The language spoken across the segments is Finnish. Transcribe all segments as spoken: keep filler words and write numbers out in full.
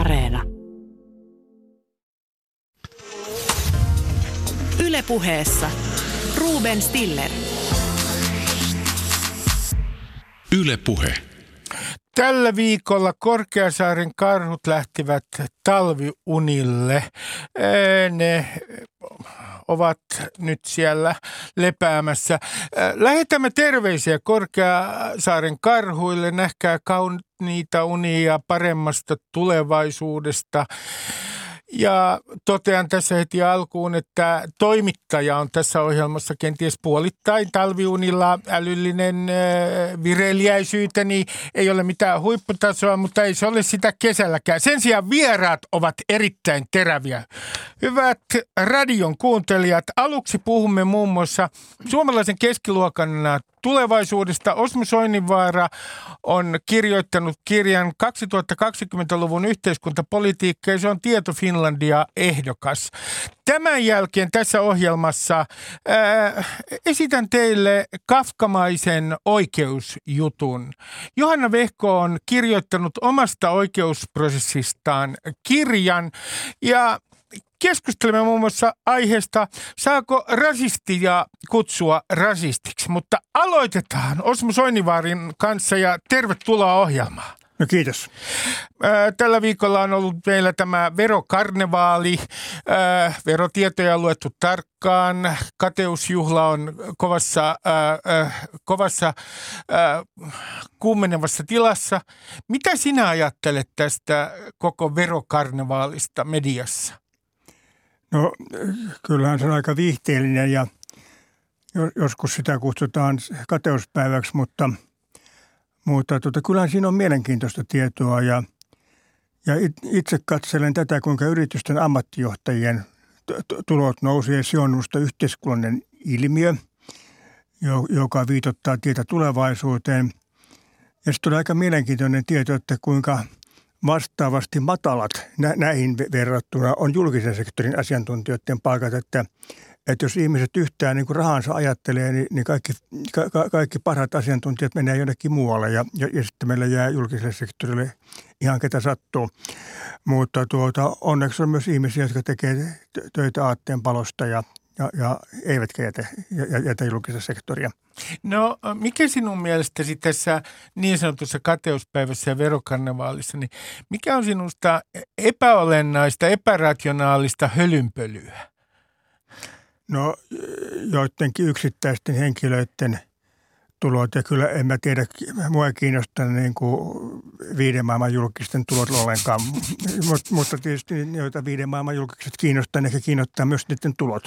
Areena. Yle Puheessa Ruben Stiller. Yle Puhe. Tällä viikolla Korkeasaaren karhut lähtivät talviunille. Ne ovat nyt siellä lepäämässä. Lähetämme terveisiä Korkeasaaren karhuille. Nähkää kauniita unia paremmasta tulevaisuudesta. Ja totean tässä heti alkuun, että toimittaja on tässä ohjelmassa kenties puolittain talviunilla. Älyllinen vireliäisyyteni ei ole mitään huipputasoa, mutta ei se ole sitä kesälläkään. Sen sijaan vieraat ovat erittäin teräviä. Hyvät radion kuuntelijat, aluksi puhumme muun muassa suomalaisen keskiluokan tulevaisuudesta. Osmo Soininvaara on kirjoittanut kirjan kaksituhattakaksikymmentäluvun yhteiskuntapolitiikka, ja se on Tieto Finlandia -ehdokas. Tämän jälkeen tässä ohjelmassa ää, esitän teille kafkamaisen oikeusjutun. Johanna Vehkoo on kirjoittanut omasta oikeusprosessistaan kirjan, ja keskustelemme muun muassa aiheesta, saako rasistia kutsua rasistiksi, mutta aloitetaan Osmo Soininvaaran kanssa ja tervetuloa ohjelmaan. No kiitos. Tällä viikolla on ollut meillä tämä verokarnevaali, verotietoja on luettu tarkkaan, kateusjuhla on kovassa, kovassa kuumenevassa tilassa. Mitä sinä ajattelet tästä koko verokarnevaalista mediassa? No kyllähän se on aika viihteellinen ja joskus sitä kutsutaan kateuspäiväksi, mutta, mutta tuota, kyllähän siinä on mielenkiintoista tietoa. Ja, ja itse katselen tätä, kuinka yritysten ammattijohtajien tulot nousee. Se on minusta yhteiskunnallinen ilmiö, joka viitottaa tietä tulevaisuuteen. Ja sitten on aika mielenkiintoinen tieto, että kuinka vastaavasti matalat näihin verrattuna on julkisen sektorin asiantuntijoiden palkat, että, että jos ihmiset yhtään niin kuin rahansa ajattelee, niin, niin kaikki, ka, kaikki parhaat asiantuntijat menee jonnekin muualle ja, ja, ja sitten meillä jää julkiselle sektorille ihan ketä sattuu. Mutta tuota, onneksi on myös ihmisiä, jotka tekee töitä aatteen palosta ja Ja, ja eivätkä jätä, jätä julkista sektoria. No mikä sinun mielestäsi tässä niin sanotussa kateuspäivässä ja verokarnevaalissa, niin mikä on sinusta epäolennaista, epärationaalista hölynpölyä? No joidenkin yksittäisten henkilöiden tulot, ja kyllä en mä tiedä, mua ei kiinnosta niin kuin viiden maailman julkisten tulot ollenkaan, mutta, mutta tietysti ne, joita viiden maailman julkiset kiinnostaa, ne ehkä kiinnostaa myös niiden tulot.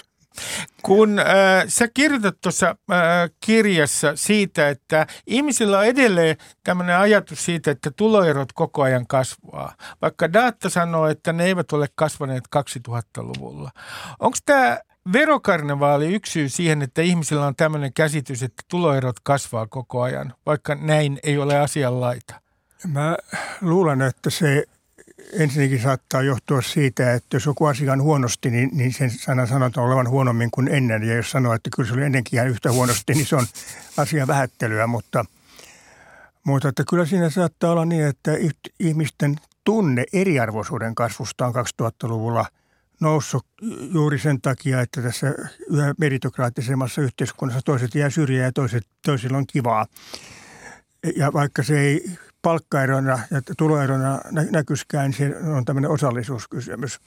Kun äh, sä kirjoitat tuossa äh, kirjassa siitä, että ihmisillä on edelleen tämmöinen ajatus siitä, että tuloerot koko ajan kasvaa, vaikka data sanoo, että ne eivät ole kasvaneet kaksituhattaluvulla. Onko tämä verokarnevaali yksi syy siihen, että ihmisillä on tämmöinen käsitys, että tuloerot kasvaa koko ajan, vaikka näin ei ole asianlaita? Mä luulen, että se ensinnäkin saattaa johtua siitä, että jos joku asia on huonosti, niin, niin sen sanotaan olevan huonommin kuin ennen. Ja jos sanoo, että kyllä se oli ennenkin ihan yhtä huonosti, niin se on asian vähättelyä. Mutta, mutta että kyllä siinä saattaa olla niin, että ihmisten tunne eriarvoisuuden kasvusta on kaksituhattaluvulla noussut juuri sen takia, että tässä yhä meritokraattisemmassa yhteiskunnassa toiset jää syrjään ja toiset, toisilla on kivaa. Ja vaikka se ei palkkaerona ja tuloerona näkyskään, se on tämmöinen osallisuuskysymys.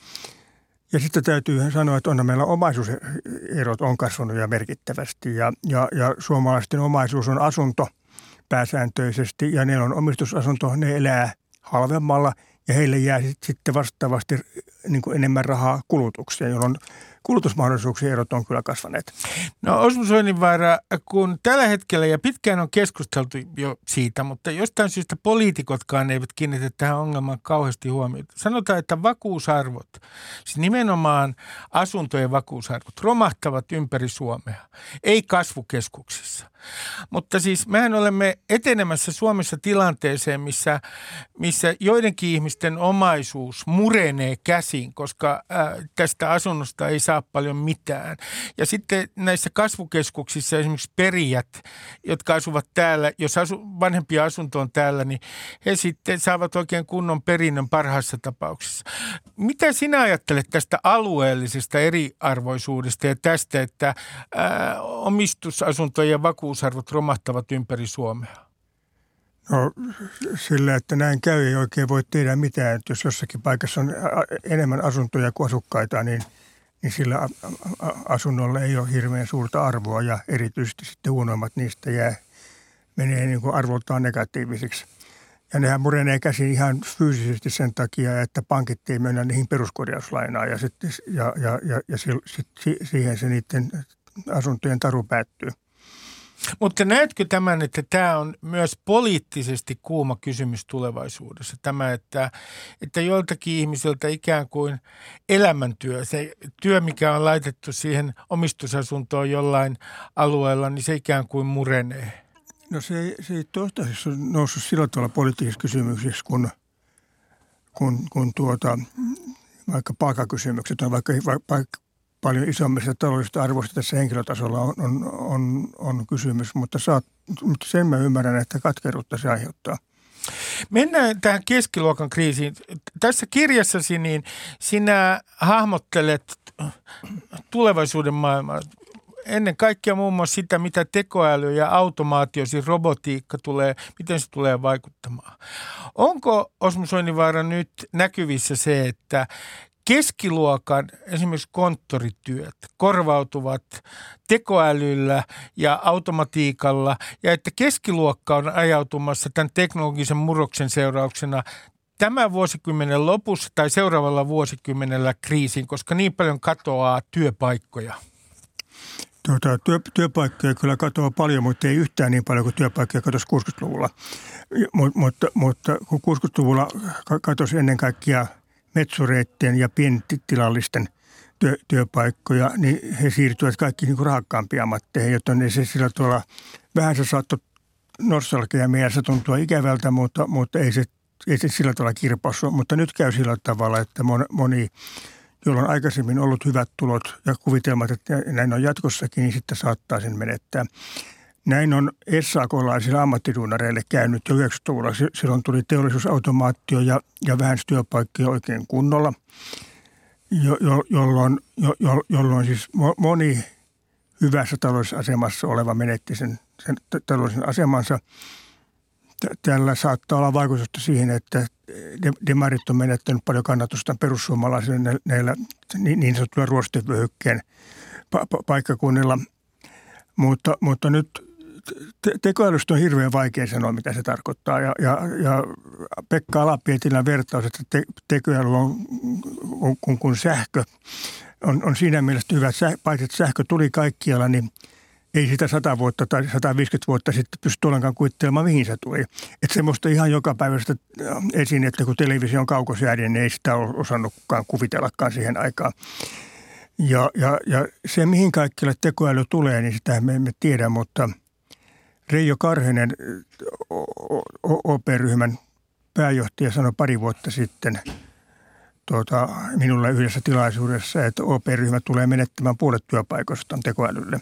Ja sitten täytyy sanoa, että on meillä omaisuuserot on kasvanut ja merkittävästi. Ja, ja, ja suomalaisten omaisuus on asunto pääsääntöisesti, ja ne on omistusasunto, ne elää halvemmalla, ja heille jää sitten vastaavasti niin kuin enemmän rahaa kulutuksia, jolloin kulutusmahdollisuuksien erot on kyllä kasvaneet. No Osmo Soininvaara, kun tällä hetkellä ja pitkään on keskusteltu jo siitä, mutta jostain syystä poliitikotkaan eivät kiinnitä tähän ongelmaan kauheasti huomiota. Sanotaan, että vakuusarvot, siis nimenomaan asuntojen vakuusarvot, romahtavat ympäri Suomea, ei kasvukeskuksissa. Mutta siis mehän olemme etenemässä Suomessa tilanteeseen, missä, missä joidenkin ihmisten omaisuus murenee käsiin. esiin, koska tästä asunnosta ei saa paljon mitään. Ja sitten näissä kasvukeskuksissa esimerkiksi perijät, jotka asuvat täällä, jos asu, vanhempi asunto on täällä, niin he sitten saavat oikein kunnon perinnön parhaassa tapauksessa. Mitä sinä ajattelet tästä alueellisesta eriarvoisuudesta ja tästä, että ää, omistusasuntojen vakuusarvot romahtavat ympäri Suomea? No sillä, että näin käy, ei oikein voi tehdä mitään. Että jos jossakin paikassa on enemmän asuntoja kuin asukkaita, niin, niin sillä asunnolla ei ole hirveän suurta arvoa ja erityisesti sitten huonoimmat niistä jää, menee niin kuin arvoltaan negatiiviseksi. Ja nehän murenee käsin ihan fyysisesti sen takia, että pankit ei mennä niihin peruskorjauslainaan ja, sitten, ja, ja, ja, ja sit, siihen se niiden asuntojen taru päättyy. Mutta näetkö tämän, että tämä on myös poliittisesti kuuma kysymys tulevaisuudessa? Tämä, että, että joiltakin ihmisiltä ikään kuin elämäntyö, se työ, mikä on laitettu siihen omistusasuntoon jollain alueella, niin se ikään kuin murenee. No se ei, se ei toistaiseksi ole noussut sillä tavalla poliittisissa kysymyksissä, kun, kun, kun tuota, vaikka palkakysymykset on vaikka, vaikka paljon isommista taloudellisista arvoista tässä henkilötasolla on, on, on, on kysymys, mutta, saat, mutta sen mä ymmärrän, että katkeruutta se aiheuttaa. Mennään tähän keskiluokan kriisiin. Tässä kirjassasi niin sinä hahmottelet tulevaisuuden maailmaa. Ennen kaikkea muun muassa sitä, mitä tekoäly ja automaatio, siis robotiikka tulee, miten se tulee vaikuttamaan. Onko, Osmo Soininvaara, nyt näkyvissä se, että keskiluokan esimerkiksi konttorityöt korvautuvat tekoälyllä ja automatiikalla ja että keskiluokka on ajautumassa tämän teknologisen murroksen seurauksena tämän vuosikymmenen lopussa tai seuraavalla vuosikymmenellä kriisiin, koska niin paljon katoaa työpaikkoja? Tuota, työ, työpaikkoja kyllä katoaa paljon, mutta ei yhtään niin paljon kuin työpaikkoja katosi kuusikymmentäluvulla. Mut, mutta, mutta kun kuusikymmentäluvulla katosi ennen kaikkea metsureiden ja pientilallisten työ, työpaikkoja, niin he siirtyvät kaikki niin kuin rahakkaampiin ammatteihin, joten se sillä tavalla vähän se saattoi nostalgia mielessä tuntua ikävältä, mutta, mutta ei, se, ei se sillä tavalla kirpaissut. Mutta nyt käy sillä tavalla, että moni, jolla on aikaisemmin ollut hyvät tulot ja kuvitelmat, että näin on jatkossakin, niin sitten saattaa sen menettää. Näin on S A K-laisille ammattiduunareille käynyt jo yhdeksänkymmentäluvulla. Silloin tuli teollisuusautomaatio ja, ja vähänsä työpaikkoja oikein kunnolla, jo, jo, jolloin, jo, jo, jolloin siis moni hyvässä taloudellisessa asemassa oleva menetti sen, sen taloudellisen asemansa. Tällä saattaa olla vaikutusta siihen, että demarit on menettänyt paljon kannatusta perussuomalaisille näillä niin sanottuilla ruostevyöhykkeen paikkakunnilla. Mutta, mutta nyt te- tekoälystä on hirveän vaikea sanoa, mitä se tarkoittaa. Ja, ja, ja Pekka Alapietilän vertaus, että te- tekoäly on kun, kun sähkö, on, on siinä mielessä hyvä. Paitsi, että sähkö tuli kaikkialla, niin ei sitä sata vuotta tai sata viisikymmentä vuotta sitten pysty ollenkaan kuittelemaan, mihin se tuli. Että semmoista ihan jokapäiväistä esinettä, kun televisio on kaukosäädin, niin ei sitä ole osannut kukaan kuvitellakaan siihen aikaan. Ja, ja, ja se, mihin kaikkialle tekoäly tulee, niin sitä me emme tiedä, mutta Reijo Karhenen, O P-ryhmän pääjohtaja, sanoi pari vuotta sitten tuota, minulla yhdessä tilaisuudessa, että O P-ryhmä tulee menettämään puolet työpaikoistaan tekoälylle.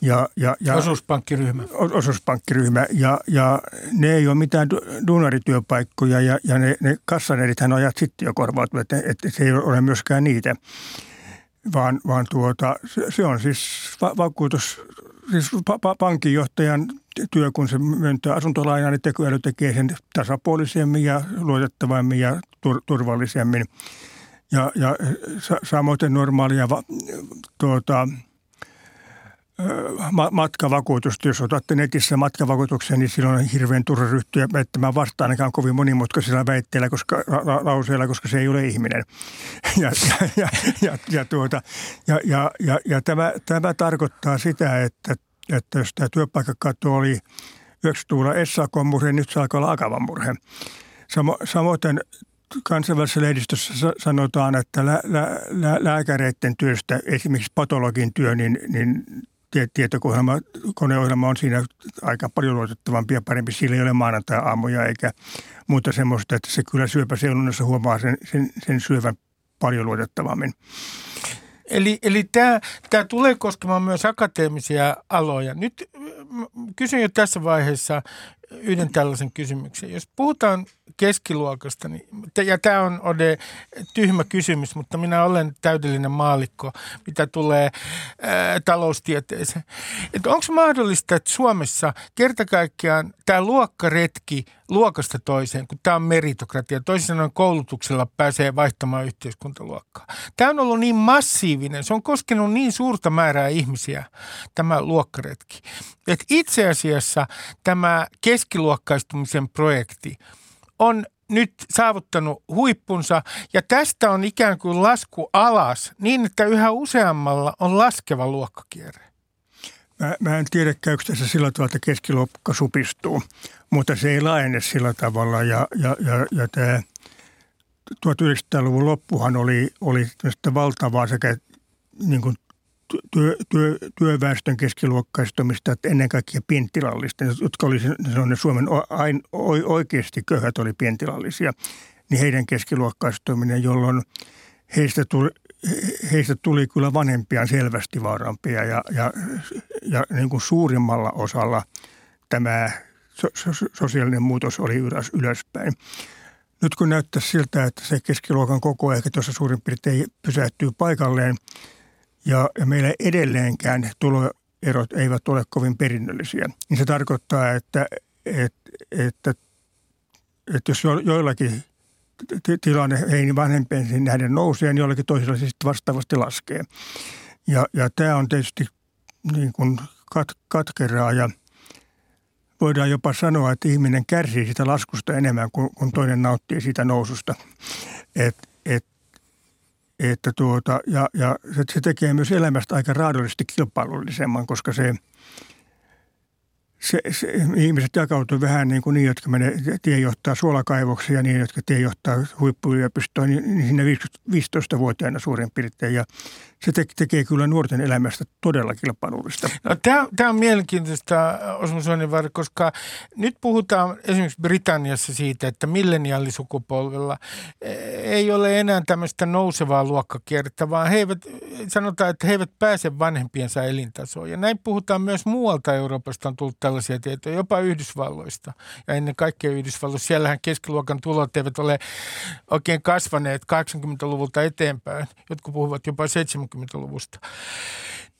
Ja, ja, ja, osuuspankkiryhmä. Osuuspankkiryhmä. Ja, ja ne ei ole mitään duunarityöpaikkoja ja, ja ne, ne kassanerithän ajat sitten jo korvautuvat, että et, se ei ole myöskään niitä. Vaan, vaan tuota, se, se on siis va- vakuutus, siis pa- pankinjohtajan työ, kun se myöntää asuntolainaa, niin tekoäly tekee sen tasapuolisemmin ja luotettavammin ja tur- turvallisemmin. Ja, ja sa- samoin normaalia va- tuota, ma- matkavakuutusta. Jos otatte netissä matkavakuutuksen, niin silloin on hirveän turha ryhtyä väittämään vastaan ainakaan kovin monimutkaisilla väitteillä, koska, la- lauseilla, koska se ei ole ihminen. Ja, ja, ja, ja, ja, tuota, ja, ja, ja, ja tämä, tämä tarkoittaa sitä, että, että jos tämä työpaikkakato oli yhdeksänkymmentäluvulla S A K:n murhe, niin nyt se alkaa olla Akavan murhe. Samo, samoin kansainvälisessä lehdistössä sanotaan, että lä- lä- lä- lääkäreiden työstä, esimerkiksi patologin työ, niin, niin tietokoneohjelma koneohjelma on siinä aika paljon luotettavampi ja parempi. Sillä ei ole maanantai-aamuja eikä muuta semmoista, että se kyllä syöpäseulonnassa huomaa sen, sen, sen syövän paljon luotettavammin. Eli, eli tämä, tämä tulee koskemaan myös akateemisia aloja. Nyt kysyn jo tässä vaiheessa yhden tällaisen kysymyksen. Jos puhutaan keskiluokasta, niin, ja tämä on Ode tyhmä kysymys, mutta minä olen täydellinen maallikko, mitä tulee ää, taloustieteeseen. Onko mahdollista, että Suomessa kerta kaikkiaan tämä luokkaretki luokasta toiseen, kun tämä on meritokratia, toisin sanoen koulutuksella pääsee vaihtamaan yhteiskuntaluokkaa. Tämä on ollut niin massiivinen, se on koskenut niin suurta määrää ihmisiä, tämä luokkaretki. Et itse asiassa tämä keskiluokkaistumisen projekti on nyt saavuttanut huippunsa ja tästä on ikään kuin lasku alas niin, että yhä useammalla on laskeva luokkakierre. Mä, mä en tiedä, käykö tässä sillä tavalla, että keskiluokka supistuu, mutta se ei laajene sillä tavalla ja, ja, ja, ja tämä tuhatyhdeksänsataaluvun loppuhan oli, oli valtavaa sekä niin kuin Työ, työ, työväestön keskiluokkaistumista, että ennen kaikkea pientilallisten, jotka oli ne Suomen ain, oikeasti köyhät oli pientilallisia, niin heidän keskiluokkaistuminen, jolloin heistä tuli, heistä tuli kyllä vanhempiaan selvästi vaarampia ja, ja, ja niin kuin suurimmalla osalla tämä so, so, sosiaalinen muutos oli ylös, ylöspäin. Nyt kun näyttää siltä, että se keskiluokan koko ehkä tuossa suurin piirtein pysähtyy paikalleen, ja meillä edelleenkään tuloerot eivät ole kovin perinnöllisiä. Niin se tarkoittaa, että, että, että, että jos joillakin tilanne heidän vanhempiensa nähden nousee, niin joillakin toisilla se sitten vastaavasti laskee. Ja, ja tämä on tietysti niin kuin kat, katkeraa ja voidaan jopa sanoa, että ihminen kärsii sitä laskusta enemmän kuin, kuin toinen nauttii siitä noususta. Että et, Että tuota, ja, ja se tekee myös elämästä aika raadollisesti kilpailullisemman, koska se, se, se ihmiset jakautuu vähän niin kuin niin, jotka menee tie johtaa suolakaivoksia ja niin, jotka tie johtaa huippuyliopistoon, niin, niin siinä viisitoistavuotiaana suurin piirtein. Ja se te, tekee kyllä nuorten elämästä todella kilpailullista. No, tämä, tämä on mielenkiintoista, Osmo Soininvaara, koska nyt puhutaan esimerkiksi Britanniassa siitä, että milleniaalisukupolvella ei ole enää tämmöistä nousevaa luokkakierrettä, vaan he eivät, sanotaan, että he eivät pääse vanhempiensa elintasoon. Ja näin puhutaan myös muualta Euroopasta on tullut tällaisia tietoja, jopa Yhdysvalloista. Ja ennen kaikkea Yhdysvalloissa, siellähän keskiluokan tulot eivät ole oikein kasvaneet kahdeksankymmentäluvulta eteenpäin. Jotkut puhuvat jopa seitsemänkymmentäluvusta.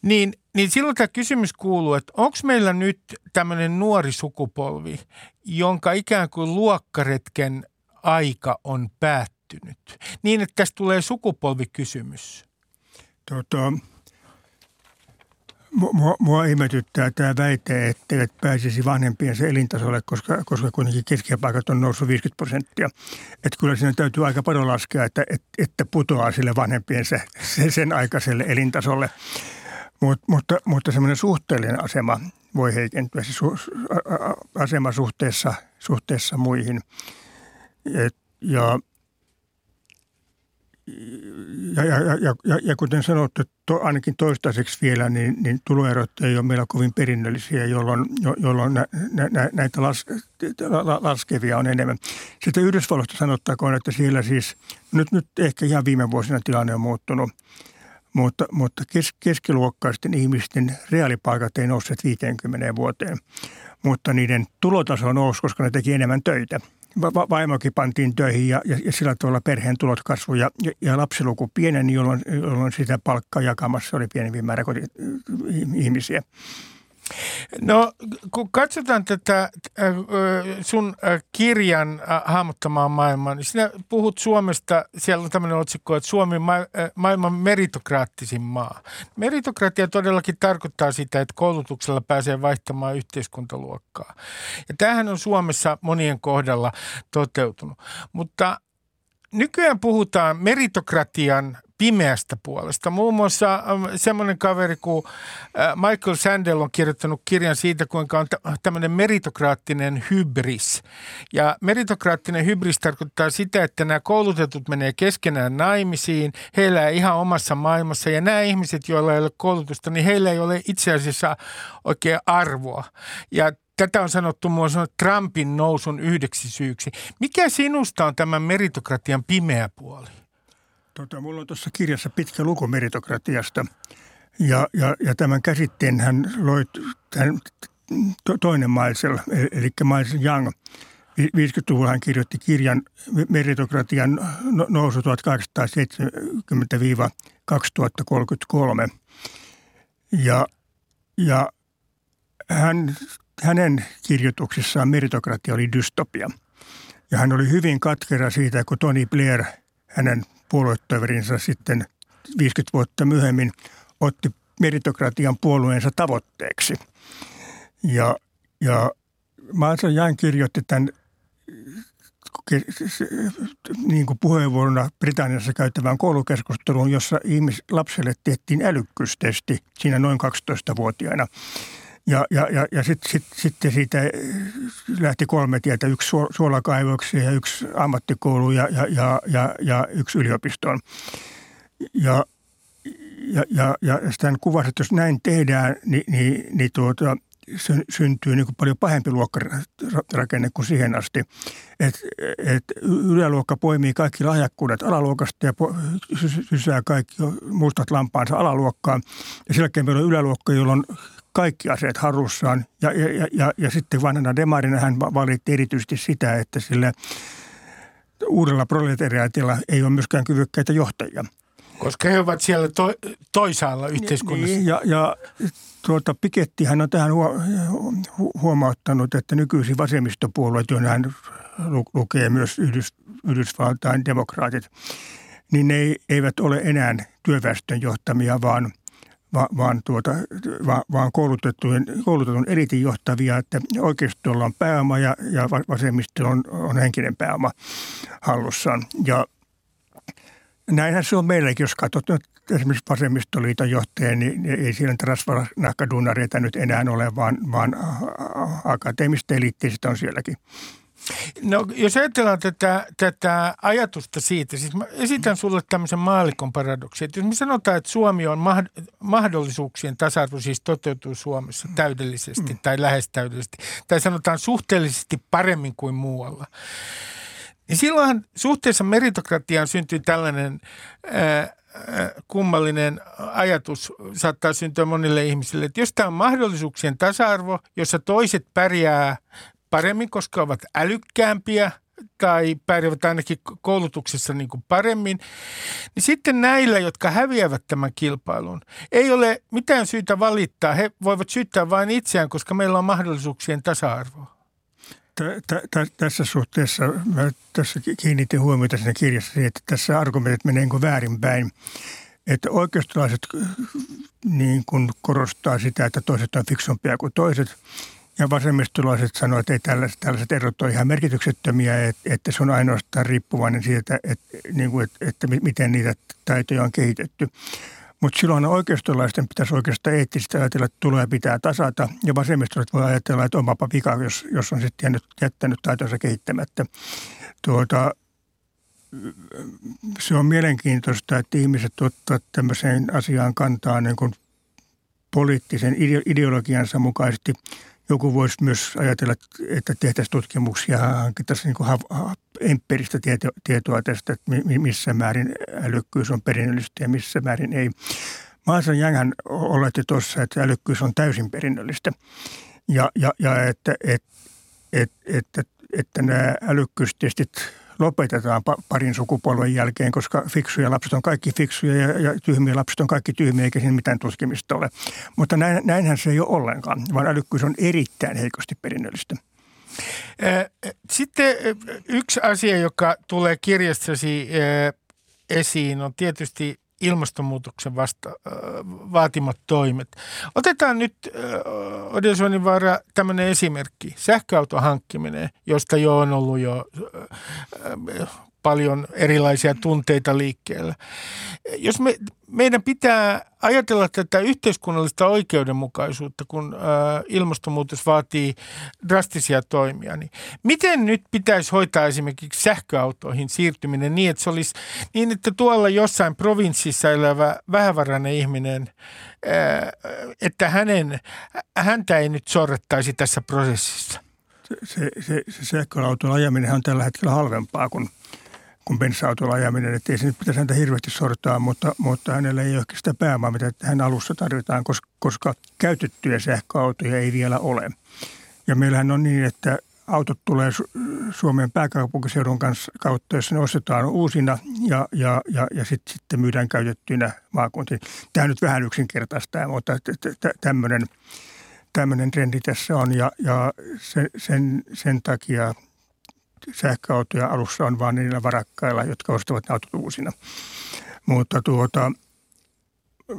Niin, niin silloin tämä kysymys kuuluu, että onko meillä nyt tämmöinen nuori sukupolvi, jonka ikään kuin luokkaretken aika on päättynyt? Niin, että tässä tulee sukupolvikysymys. Tota, mua, mua ihmetyttää tämä väite, etteivät pääsisi vanhempiensa elintasolle, koska, koska kuitenkin keskipaikat on noussut viisikymmentä prosenttia. Että kyllä siinä täytyy aika paljon laskea, että, että putoaa sille vanhempiensa sen aikaiselle elintasolle. Mut, mutta, mutta semmoinen suhteellinen asema voi heikentyä, siis su, asema suhteessa, suhteessa muihin. Et, ja, ja, ja, ja, ja, ja kuten sanottu, to, ainakin toistaiseksi vielä, niin, niin tuloerot ei ole meillä kovin perinnöllisiä, jolloin, jo, jolloin nä, nä, näitä las, la, laskevia on enemmän. Sitten Yhdysvalloista sanottakoon, että siellä siis, nyt, nyt ehkä ihan viime vuosina tilanne on muuttunut, Mutta, mutta kes, keskiluokkaisten ihmisten reaalipaikat ei nousseet viiteenkymmeneen vuoteen, mutta niiden tulotaso nousi, koska ne teki enemmän töitä. Va, vaimokin pantiin töihin ja, ja, ja sillä tavalla perheen tulot kasvoi ja, ja, ja lapsiluku pieneni, jolloin, jolloin sitä palkkaa jakamassa oli pienempi määrä koti, ihmisiä. No, kun katsotaan tätä sun kirjan hahmottamaan maailmaa, niin sinä puhut Suomesta, siellä on tämmöinen otsikko, että Suomi maailman meritokraattisin maa. Meritokratia todellakin tarkoittaa sitä, että koulutuksella pääsee vaihtamaan yhteiskuntaluokkaa. Ja tämähän on Suomessa monien kohdalla toteutunut. Mutta nykyään puhutaan meritokratian pimeästä puolesta. Muun muassa semmoinen kaveri kuin Michael Sandel on kirjoittanut kirjan siitä, kuinka on tämmöinen meritokraattinen hybris. Ja meritokraattinen hybris tarkoittaa sitä, että nämä koulutetut menee keskenään naimisiin, heillä ei ihan omassa maailmassa ja nämä ihmiset, joilla ei ole koulutusta, niin heillä ei ole itse asiassa oikea arvoa. Ja tätä on sanottu muun muassa Trumpin nousun yhdeksi syyksi. Mikä sinusta on tämän meritokratian pimeä puoli? Tota, mulla on tuossa kirjassa pitkä luku meritokratiasta ja, ja, ja tämän käsitteen hän loi tämän to, toinen Michael, eli Michael Young. viisikymmentäluvulla hän kirjoitti kirjan Meritokratian nousu tuhatkahdeksansataaseitsemänkymmentä–kaksituhattakolmekymmentäkolme. Ja, ja hän, hänen kirjoituksissaan meritokratia oli dystopia. Ja hän oli hyvin katkera siitä, kun Tony Blair, hänen puoluetoverinsa sitten viisikymmentä vuotta myöhemmin, otti meritokratian puolueensa tavoitteeksi. Ja, ja Michael Young kirjoitti tämän niin kuin puheenvuorona Britanniassa käytävään koulukeskusteluun, jossa ihmis, lapselle tehtiin älykkyystesti siinä noin kaksitoistavuotiaana. Ja, ja, ja, ja sitten sit, sit siitä lähti kolme tietä, yksi suolakaivoksi ja yksi ammattikoulu ja, ja, ja, ja, ja yksi yliopistoon. Ja, ja, ja, ja sitten hän kuvasi, että jos näin tehdään, niin, niin, niin tuota... syntyy niin kuin paljon pahempi luokkarakenne kuin siihen asti. Et, et yläluokka poimii kaikki lahjakkuudet alaluokasta ja sysää kaikki mustat lampaansa alaluokkaan. Ja sen jälkeen meillä on yläluokka, jolla on kaikki aseet harussaan. Ja, ja, ja, ja sitten vanhana demarina hän valitti erityisesti sitä, että sillä uudella proletariatilla ei ole myöskään kyvykkäitä johtajia. Koska he ovat siellä to- toisaalla yhteiskunnassa. Ja, ja, ja tuota, Pikettihän on tähän huomauttanut, että nykyisin vasemmistopuolueet, joihin hän lukee myös Yhdys, Yhdysvaltain demokraatit, niin ne eivät ole enää työväestön johtamia, vaan, va, vaan, tuota, va, vaan koulutetun, koulutetun elitin johtavia, että oikeistolla on pääoma ja, ja vasemmistolla on, on henkinen pääoma hallussaan. Ja näinhän se on meilläkin, jos katsot nyt esimerkiksi vasemmistoliiton johtajia, niin ei siellä rasvanahkaduunareita nyt enää ole, vaan, vaan akateemista eliittiä on sielläkin. No jos ajatellaan tätä, tätä ajatusta siitä, siis mä esitän sulle tämmöisen maallikon paradoksin, että jos me sanotaan, että Suomi on mahdollisuuksien tasa-arvo, siis toteutuu Suomessa täydellisesti mm. tai lähes täydellisesti, tai sanotaan suhteellisesti paremmin kuin muualla. Niin silloin suhteessa meritokratiaan syntyy tällainen ää, kummallinen ajatus, saattaa syntyä monille ihmisille, että jos tämä on mahdollisuuksien tasa-arvo, jossa toiset pärjää paremmin, koska ovat älykkäämpiä tai pärjäävät ainakin koulutuksessa niin kuin paremmin, niin sitten näillä, jotka häviävät tämän kilpailun, ei ole mitään syytä valittaa. He voivat syyttää vain itseään, koska meillä on mahdollisuuksien tasa-arvoa. Tä, tä, tässä suhteessa mä tässä kiinnitin huomiota siinä kirjassa siihen, että tässä argumentit menee niin kuin väärinpäin. Että oikeistolaiset niin kuin korostaa sitä, että toiset on fiksumpia kuin toiset. Ja vasemmistolaiset sanoo, että ei tällaiset, tällaiset erot ole ihan merkityksettömiä, että, että se on ainoastaan riippuvainen siitä, että, niin kuin, että, että miten niitä taitoja on kehitetty. Mutta silloin oikeistolaisten pitäisi oikeastaan eettisesti ajatella, että tulee pitää tasata. Ja vasemmistolaiset voi ajatella, että omapa vika, jos, jos on sitten jättänyt, jättänyt taitonsa kehittämättä. Tuota, se on mielenkiintoista, että ihmiset ottavat tämmöiseen asiaan kantaa niin kuin poliittisen ideologiansa mukaisesti. Joku voisi myös ajatella, että tehtäisiin tutkimuksia ja hankittaisiin niin ha- empiiristä tieto- tietoa tästä, että missä määrin älykkyys on perinnöllistä ja missä määrin ei. Michael Younghan oletti tuossa, että älykkyys on täysin perinnöllistä ja, ja, ja että, et, et, et, et, että nämä älykkyystestit lopetetaan parin sukupolven jälkeen, koska fiksuja lapset on kaikki fiksuja ja, ja tyhmiä lapset on kaikki tyhmiä, eikä siinä mitään tutkimista ole. Mutta näin, näinhän se ei ole ollenkaan, vaan älykkyys on erittäin heikosti perinnöllistä. Sitten yksi asia, joka tulee kirjassasi esiin, on tietysti ilmastonmuutoksen vasta, vaatimat toimet. Otetaan nyt, Osmo Soininvaara, tämmöinen esimerkki. Sähköauton hankkiminen, josta jo on ollut jo paljon erilaisia tunteita liikkeellä. Jos me, meidän pitää ajatella tätä yhteiskunnallista oikeudenmukaisuutta, kun ilmastonmuutos vaatii drastisia toimia, niin miten nyt pitäisi hoitaa esimerkiksi sähköautoihin siirtyminen niin, että se olisi niin, että tuolla jossain provinssissa elävä vähävarainen ihminen, että hänen, häntä ei nyt sorrettaisi tässä prosessissa? Se, se, se sähköauton ajaminen on tällä hetkellä halvempaa kuin kuin bensa-autolla ajaminen, että ei se nyt pitäisi häntä hirveästi sortaa, mutta, mutta hänellä ei ole ehkä sitä pääomaa, mitä hän alussa tarvitaan, koska, koska käytettyjä sähköautoja ei vielä ole. Ja meillähän on niin, että autot tulee Suomen pääkaupunkiseudun kautta, jossa ne ostetaan uusina ja, ja, ja, ja sitten sit myydään käytettyinä maakuntiin. Tämä nyt vähän yksinkertaista, mutta tämmöinen trendi tässä on ja, ja sen, sen, sen takia sähköautoja alussa on vain niillä varakkailla, jotka ostavat ne autot uusina. Mutta tuota,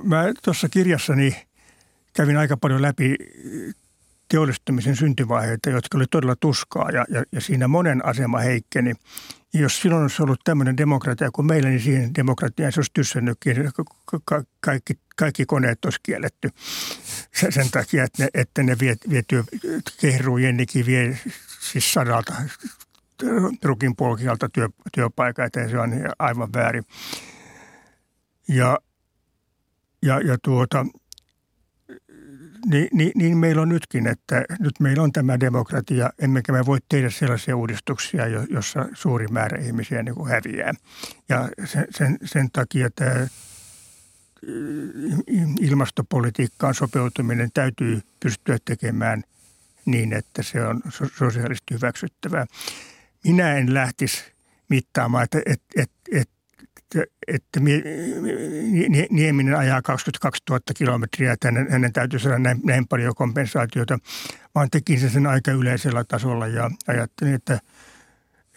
mä tuossa kirjassani kävin aika paljon läpi teollistumisen syntyvaiheita, jotka oli todella tuskaa ja, ja, ja siinä monen asema heikkeni. Ja jos silloin olisi ollut tämmöinen demokratia kuin meillä, niin siihen demokratiaan se olisi tyssännytkin. Ka- kaikki, kaikki koneet olisi kielletty sen takia, että ne, että ne vie, vie työ, kehruu jennikin vie siis sadalta rukin polkijalta työ, työpaikan, että se on aivan väärin. Ja, ja, ja tuota... Niin, niin, niin meillä on nytkin, että nyt meillä on tämä demokratia, emmekä me voi tehdä sellaisia uudistuksia, jossa suuri määrä ihmisiä niin kuin häviää. Ja sen, sen, sen takia tämä ilmastopolitiikkaan sopeutuminen täytyy pystyä tekemään niin, että se on sosiaalisesti hyväksyttävää. Minä en lähtisi mittaamaan, että... että, että että Nieminen ajaa kaksikymmentäkaksituhatta kilometriä, että hänen täytyy saada näin, näin paljon kompensaatiota, vaan tekin se sen aika yleisellä tasolla ja ajattelin, että,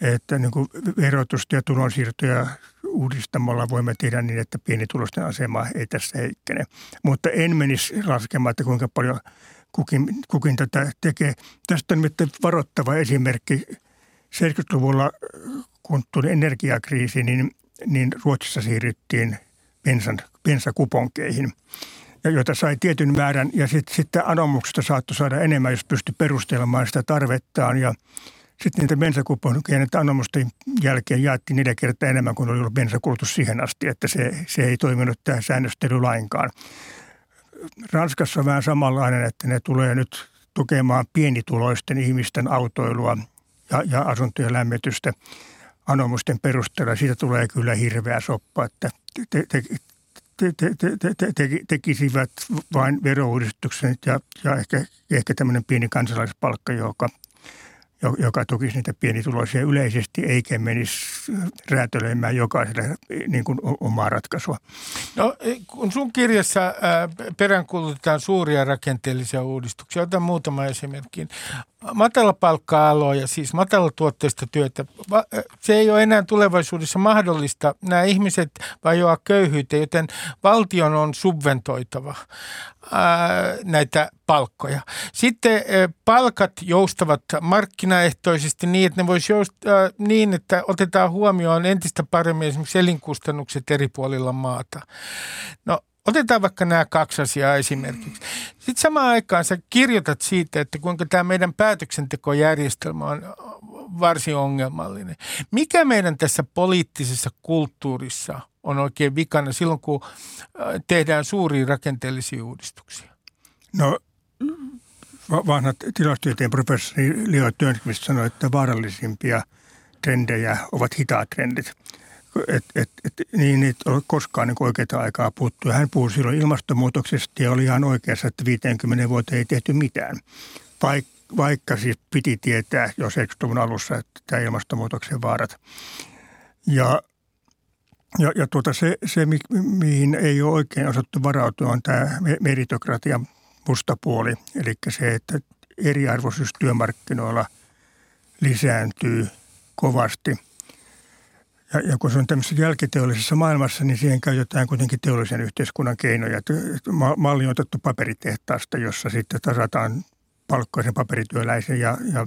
että niin kuin verotusta ja tulonsiirtoja uudistamalla voimme tehdä niin, että pienituloisten asema ei tässä heikkene. Mutta en menisi laskemaan, että kuinka paljon kukin, kukin tätä tekee. Tästä on varoittava esimerkki. seitsemänkymmentäluvulla, kun tuli energiakriisi, niin niin Ruotsissa siirryttiin bensan, bensakuponkeihin, joita sai tietyn määrän. Ja sitten sit anomuksesta saattoi saada enemmän, jos pystyi perustelemaan sitä tarvettaan. Ja sitten niitä bensakuponkeja näitä anomusten jälkeen jaettiin neljä kertaa enemmän, kuin oli ollut bensakulutus siihen asti, että se, se ei toiminut tähän säännöstelyyn lainkaan. Ranskassa on vähän samanlainen, että ne tulee nyt tukemaan pienituloisten ihmisten autoilua ja, ja asuntojen lämmitystä anomusten perusteella. Siitä tulee kyllä hirveä soppa, että te, te, te, te, te, te, te, tekisivät vain verouudistuksen ja, ja ehkä, ehkä tämmöinen pieni kansalaispalkka, joka, joka tukisi niitä pienituloisia yleisesti, eikä menisi räätälöimään jokaiselle niin kuin omaa ratkaisua. No, kun sun kirjassa äh, peräänkuulutetaan suuria rakenteellisia uudistuksia, otan muutama esimerkin. Matalapalkka-aloja, siis matalatuotteista työtä, se ei ole enää tulevaisuudessa mahdollista. Nämä ihmiset vajoaa köyhyyteen, joten valtion on subventoitava ää, näitä palkkoja. Sitten palkat joustavat markkinaehtoisesti niin, että ne voisi joustaa niin, että otetaan huomioon entistä paremmin esimerkiksi elinkustannukset eri puolilla maata. No. Otetaan vaikka nämä kaksi asiaa esimerkiksi. Sitten samaan aikaan sä kirjoitat siitä, että kuinka tämä meidän päätöksentekojärjestelmä on varsin ongelmallinen. Mikä meidän tässä poliittisessa kulttuurissa on oikein vikana silloin, kun tehdään suuria rakenteellisia uudistuksia? No vanha tilastotieteen professori Leo Törnqvist sanoi, että vaarallisimpia trendejä ovat hitaat trendit. Että et, et, niin ei ole koskaan niin oikeaa aikaa puuttua. Hän puhui silloin ilmastonmuutoksesta ja oli ihan oikeassa, että viisikymmentä vuoteen ei tehty mitään. Vaik, vaikka siis piti tietää jo seitsemänkymmentäluvun alussa, että tämä ilmastonmuutoksen vaarat. Ja, ja, ja tuota se, se mi, mihin ei ole oikein osattu varautua, on tämä meritokratian musta puoli. Eli se, että eriarvoisuus työmarkkinoilla lisääntyy kovasti. Ja, ja kun se on tämmöisessä jälkiteollisessa maailmassa, niin siihen käytetään kuitenkin teollisen yhteiskunnan keinoja. Malli on otettu paperitehtaasta, jossa sitten tasataan palkkaisen paperityöläisen ja, ja,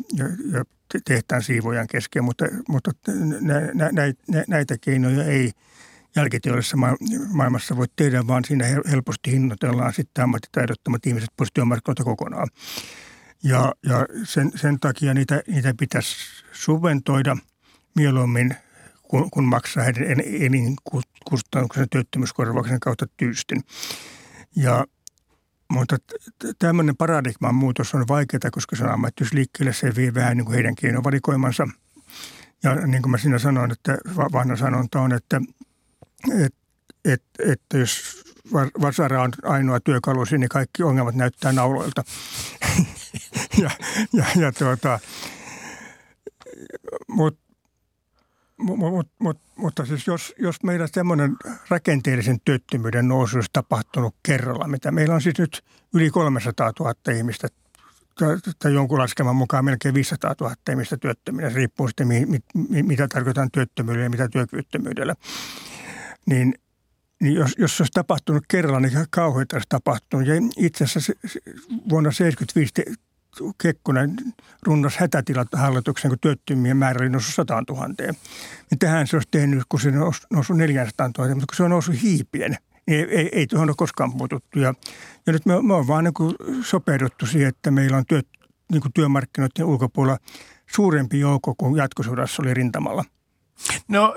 ja tehtaan siivojan kesken, mutta, mutta nä, nä, nä, näitä keinoja ei jälkiteollisessa maailmassa voi tehdä, vaan siinä helposti hinnoitellaan sitten ammattitaidottomat ihmiset pois työmarkkinoilta kokonaan. Ja, ja sen, sen takia niitä, niitä pitäisi subventoida mieluummin, Kun, kun maksaa heidän elinkustannuksen työttömyyskorvauksen kautta tyystin. Ja, mutta tämmöinen paradigman muutos on vaikeaa, koska se on ammattiyhdistysliikkeelle, se vie vähän niin kuin heidän keinovalikoimansa. Ja niin kuin mä siinä sanoin, että vanha sanonta on, että, että, että, että jos vasara on ainoa työkalusi, niin kaikki ongelmat näyttää nauloilta. ja, ja, ja tuota, mut, mut, mut, mutta siis jos, jos meillä semmoinen rakenteellisen työttömyyden nousu olisi tapahtunut kerralla, mitä meillä on siis nyt yli kolmesataatuhatta ihmistä, tai jonkun laskeman mukaan melkein viisisataatuhatta ihmistä työttöminä. Se riippuu sitten, mi, mi, mitä tarkoitan työttömyydellä ja mitä työkyvyttömyydellä. Niin, niin jos, jos se olisi tapahtunut kerralla, niin kauheita olisi tapahtunut. Ja itse asiassa vuonna tuhatyhdeksänsataaseitsemänkymmentäviisi Kekkonen runnas hätätilahallituksen, kun työttömien määrä oli noussut sataantuhanteen. Niin tähän se olisi tehnyt, kun se on noussut neljäänsataantuhanteen, mutta kun se on noussut hiipien. Ei, ei, ei tuohon ole koskaan puututtu. Ja, ja nyt me, me on vaan niin kuin sopeuduttu siihen, että meillä on työ, niin kuin työmarkkinoiden ulkopuolella suurempi joukko kuin jatkosodassa oli rintamalla. No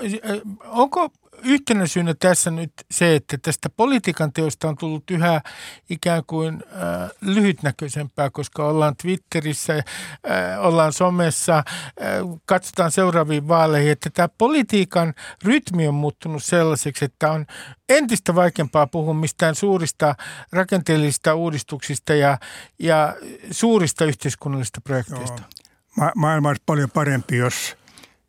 onko yhtenä syynä tässä nyt se, että tästä politiikan teosta on tullut yhä ikään kuin äh, lyhytnäköisempää, koska ollaan Twitterissä, äh, ollaan somessa, äh, katsotaan seuraaviin vaaleihin, että tämä politiikan rytmi on muuttunut sellaiseksi, että on entistä vaikeampaa puhua mistään suurista rakenteellisista uudistuksista ja, ja suurista yhteiskunnallisista projekteista. Ma- maailma olisi paljon parempi, jos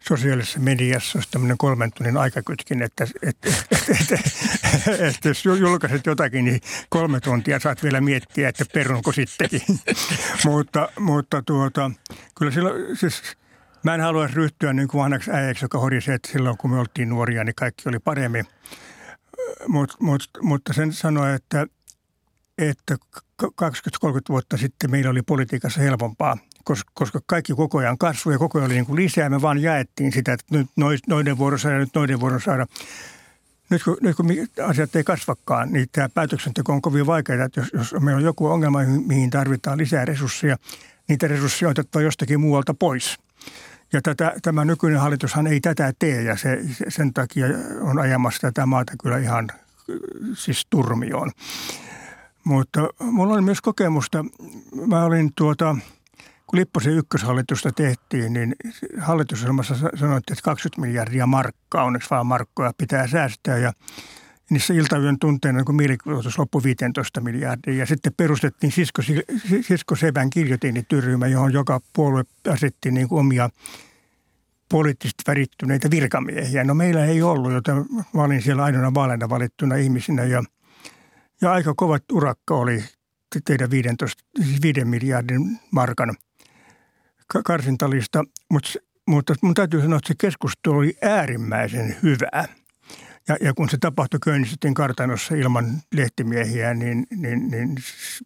sosiaalisessa mediassa olisi tämmöinen kolmen tunnin aikakytkin, että, että, että, että, että jos julkaiset jotakin, niin kolme tuntia saat vielä miettiä, että perunko sittenkin. mutta mutta tuota, kyllä silloin, siis mä en haluaisi ryhtyä niin kuin vanhaksi äijäksi, joka horisi, että silloin kun me oltiin nuoria, niin kaikki oli paremmin. Mut, mut, mutta sen sanoa, että, että kaksikymmentä kolmekymmentä vuotta sitten meillä oli politiikassa helpompaa. Koska kaikki koko ajan kasvoi ja koko ajan oli niin kuin lisää, me vaan jaettiin sitä, että nyt noiden vuoron saada, nyt noiden vuoron saada. Nyt kun, nyt kun asiat ei kasvakaan, niin tämä päätöksenteko on kovin vaikeaa, että jos, jos meillä on joku ongelma, mihin tarvitaan lisää resursseja, niitä resursseja otetaan jostakin muualta pois. Ja tätä, tämä nykyinen hallitushan ei tätä tee ja se, sen takia on ajamassa tätä maata kyllä ihan siis turmioon. Mutta mulla oli myös kokemusta, mä olin tuota... Kun Lipposen ykköshallitusta tehtiin, niin hallitusohjelmassa sanottiin, että kaksikymmentä miljardia markkaa, onneksi vaan markkoja pitää säästää. Ja niissä iltayön tunteina kun mielikuvitus loppui viisitoista miljardia. Ja sitten perustettiin Sisko, Sisko Seben kiljotiinityryhmä, johon joka puolue asetti niin kuin omia poliittisesti värittyneitä virkamiehiä. No meillä ei ollut, joten mä olin siellä ainoana vaaleina valittuna ihmisinä. Ja, ja aika kovat urakka oli teidän viidentoista, viiden miljardin markan karsintalista, mutta, mutta mun täytyy sanoa, että se keskustelu oli äärimmäisen hyvää. Ja, ja kun se tapahtui Königstin kartanossa ilman lehtimiehiä, niin, niin, niin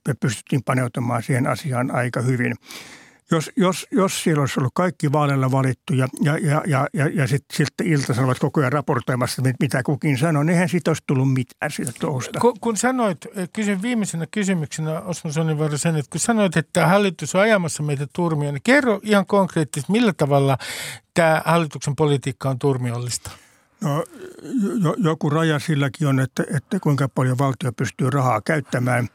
me pystyttiin paneutumaan siihen asiaan aika hyvin. Jos, jos, jos siellä olisi ollut kaikki vaaleilla valittuja ja, ja, ja, ja, ja sitten sit iltasanovat koko ajan raportoimassa, mitä kukin sanoo, niin eihän siitä olisi tullut mitään siitä touhusta. Kun, kun sanoit, kysyn viimeisenä kysymyksenä Osmo Soininvaara sen, että kun sanoit, että hallitus on ajamassa meitä turmioon, niin kerro ihan konkreettisesti, millä tavalla tämä hallituksen politiikka on turmiollista? No jo, joku raja silläkin on, että, että kuinka paljon valtio pystyy rahaa käyttämään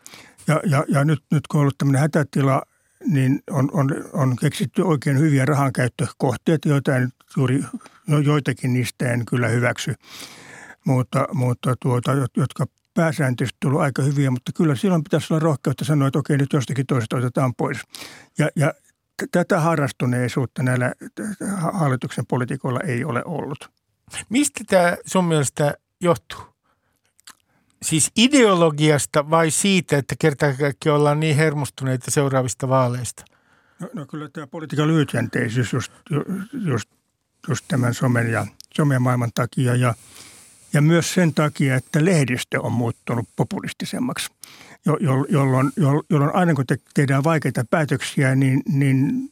ja, ja, ja nyt, nyt kun on ollut tämmöinen hätätila, niin on, on, on keksitty oikein hyviä rahankäyttökohteita, joita en juuri, jo, joitakin niistä en kyllä hyväksy, mutta, mutta tuota, jotka pääsääntöisesti tullut aika hyviä, mutta kyllä silloin pitäisi olla rohkeutta sanoa, että okei, nyt jostakin toisesta otetaan pois. Ja, ja tätä harrastuneisuutta näillä hallituksen politiikoilla ei ole ollut. Mistä tämä sun mielestä johtuu? Siis ideologiasta vai siitä, että kerta kaikkiaan ollaan niin hermostuneita seuraavista vaaleista? No, no kyllä tämä politiikan lyhytjänteisyys just, just, just tämän somen ja somemaailman takia ja, ja myös sen takia, että lehdistö on muuttunut populistisemmaksi, jo, jo, jolloin, jo, jolloin aina kun te, tehdään vaikeita päätöksiä, niin, niin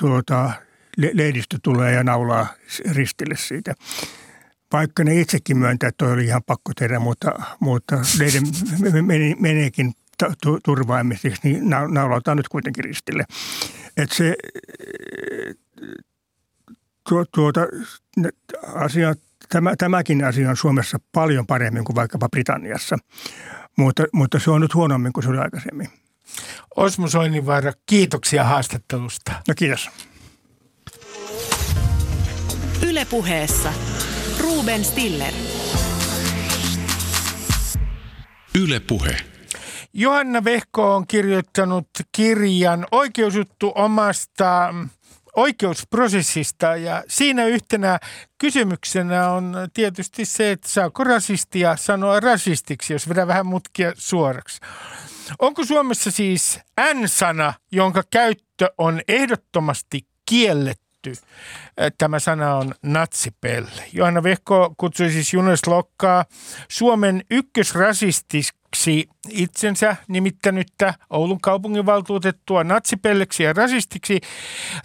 tuota, lehdistö tulee ja naulaa ristille siitä. Vaikka ne itsekin myöntää, että toi oli ihan pakko tehdä, mutta, mutta leiden meneekin turvaamiseksi, niin naulataan nyt kuitenkin ristille. Että se tu, tuota, asia, tämä, tämäkin asia on Suomessa paljon paremmin kuin vaikkapa Britanniassa, mutta, mutta se on nyt huonommin kuin se oli aikaisemmin. Osmo Soininvaara, kiitoksia haastattelusta. No kiitos. Yle Puheessa Ruben Stiller. Yle Puhe. Johanna Vehkoo on kirjoittanut kirjan oikeusjuttu omasta oikeusprosessista, ja siinä yhtenä kysymyksenä on tietysti se, että saako rasistia sanoa rasistiksi, jos vedän vähän mutkia suoraksi. Onko Suomessa siis N-sana, jonka käyttö on ehdottomasti kielletty? Tämä sana on natsipelle. Johanna Vehkoo kutsui siis Junes Lokkaa Suomen ykkösrasistiksi itsensä nimittänyttä Oulun kaupunginvaltuutettua natsipelleksi ja rasistiksi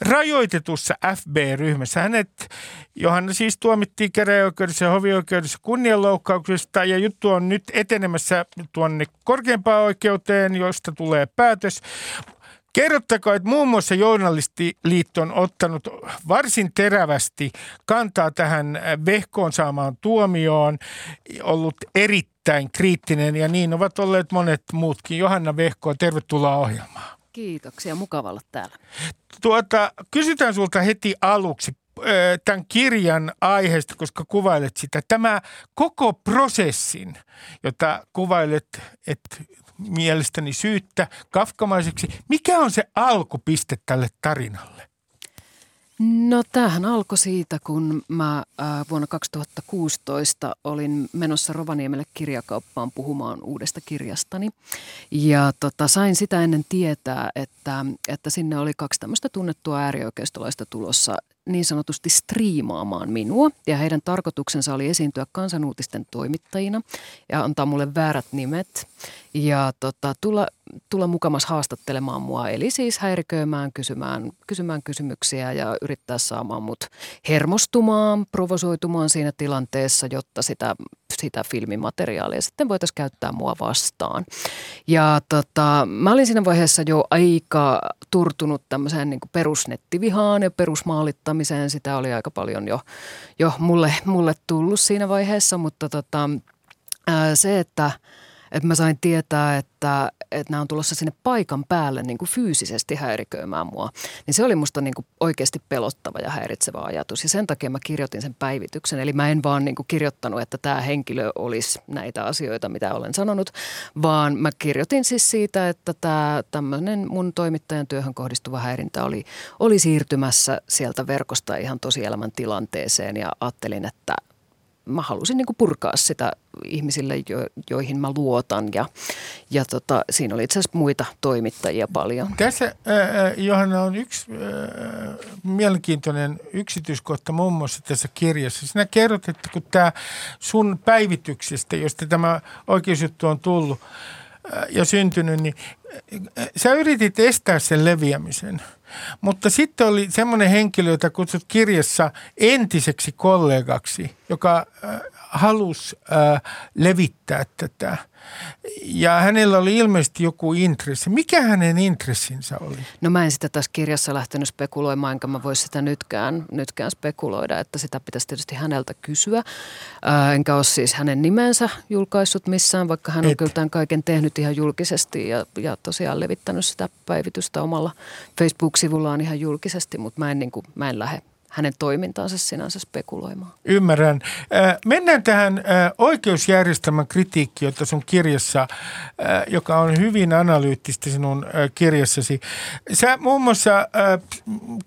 rajoitetussa F B-ryhmässä. Hänet, Johanna siis, tuomittiin käräjäoikeudessa ja hovioikeudessa kunnianloukkauksesta, ja juttu on nyt etenemässä tuonne korkeimpaan oikeuteen, josta tulee päätös. Kerrottakaa, että muun muassa Journalistiliitto on ottanut varsin terävästi kantaa tähän Vehkoon saamaan tuomioon, ollut erittäin kriittinen, ja niin ovat olleet monet muutkin. Johanna Vehkoo, tervetuloa ohjelmaan. Kiitoksia, mukava olla täällä. Tuota, kysytään sulta heti aluksi tämän kirjan aiheesta, koska kuvailet sitä. Tämä koko prosessin, jota kuvailet, että mielestäni syyttä kafkamaiseksi. Mikä on se alkupiste tälle tarinalle? No tämähän alkoi siitä, kun mä ää, vuonna kaksituhattakuusitoista olin menossa Rovaniemelle kirjakauppaan puhumaan uudesta kirjastani. Ja tota, sain sitä ennen tietää, että, että sinne oli kaksi tämmöistä tunnettua äärioikeistolaista tulossa niin sanotusti striimaamaan minua. Ja heidän tarkoituksensa oli esiintyä kansanuutisten toimittajina ja antaa mulle väärät nimet ja tota, tulla, tulla mukamas haastattelemaan mua. Eli siis häiriköimään, kysymään, kysymään kysymyksiä ja yrittää saamaan mut hermostumaan, provosoitumaan siinä tilanteessa, jotta sitä, sitä filmimateriaalia sitten voitaisiin käyttää mua vastaan. Ja tota, mä olin siinä vaiheessa jo aika turtunut tämmöiseen niin kuin perusnettivihaan ja perusmaalittamiseen. Sitä oli aika paljon jo, jo mulle, mulle tullut siinä vaiheessa, mutta tota, ää, se, että, että mä sain tietää, että, että nämä on tulossa sinne paikan päälle niin kuin fyysisesti häiriköimään mua, niin se oli musta niin kuin oikeasti pelottava ja häiritsevä ajatus. Ja sen takia mä kirjoitin sen päivityksen. Eli mä en vaan niin kuin kirjoittanut, että tämä henkilö olisi näitä asioita, mitä olen sanonut, vaan mä kirjoitin siis siitä, että tämä tämmöinen mun toimittajan työhön kohdistuva häirintä oli, oli siirtymässä sieltä verkosta ihan tosielämän tilanteeseen, ja ajattelin, että mä halusin niin kuin purkaa sitä ihmisille, jo, joihin mä luotan, ja, ja tota, siinä oli itse asiassa muita toimittajia paljon. Tässä, äh, Johanna, on yksi äh, mielenkiintoinen yksityiskohta muun muassa tässä kirjassa. Sinä kerrot, että kun tämä sun päivityksestä, josta tämä oikeusjuttu on tullut äh, ja syntynyt, niin äh, sä yritit estää sen leviämisen. Mutta sitten oli semmoinen henkilö, jota kutsut kirjassa entiseksi kollegaksi, joka äh, halusi äh, levittää tätä. Ja hänellä oli ilmeisesti joku intressi. Mikä hänen intressinsä oli? No mä en sitä tässä kirjassa lähtenyt spekuloimaan, enkä mä voisi sitä nytkään, nytkään spekuloida, että sitä pitäisi tietysti häneltä kysyä. Äh, enkä ole siis hänen nimensä julkaissut missään, vaikka hän on Et. kyllä tämän kaiken tehnyt ihan julkisesti ja, ja tosiaan levittänyt sitä päivitystä omalla Facebook sivulla on ihan julkisesti, mutta mä en, niin kuin, mä en lähde hänen toimintaansa sinänsä spekuloimaan. Ymmärrän. Mennään tähän oikeusjärjestelmän kritiikkiin, jota sun kirjassa, joka on hyvin analyyttistä sinun kirjassasi. Sä muun muassa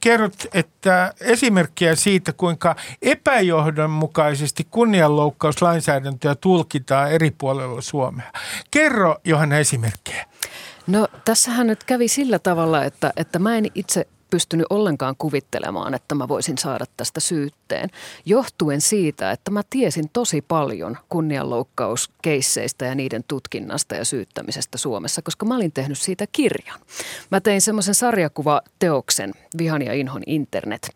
kerrot, että esimerkkejä siitä, kuinka epäjohdonmukaisesti kunnianloukkauslainsäädäntöä tulkitaan eri puolilla Suomea. Kerro, Johanna, esimerkkejä. No tässähän nyt kävi sillä tavalla, että, että mä en itse pystynyt ollenkaan kuvittelemaan, että mä voisin saada tästä syytteen, johtuen siitä, että mä tiesin tosi paljon kunnianloukkauskeisseistä ja niiden tutkinnasta ja syyttämisestä Suomessa, koska mä olin tehnyt siitä kirjan. Mä tein semmoisen sarjakuvateoksen, Vihan ja inhon internet,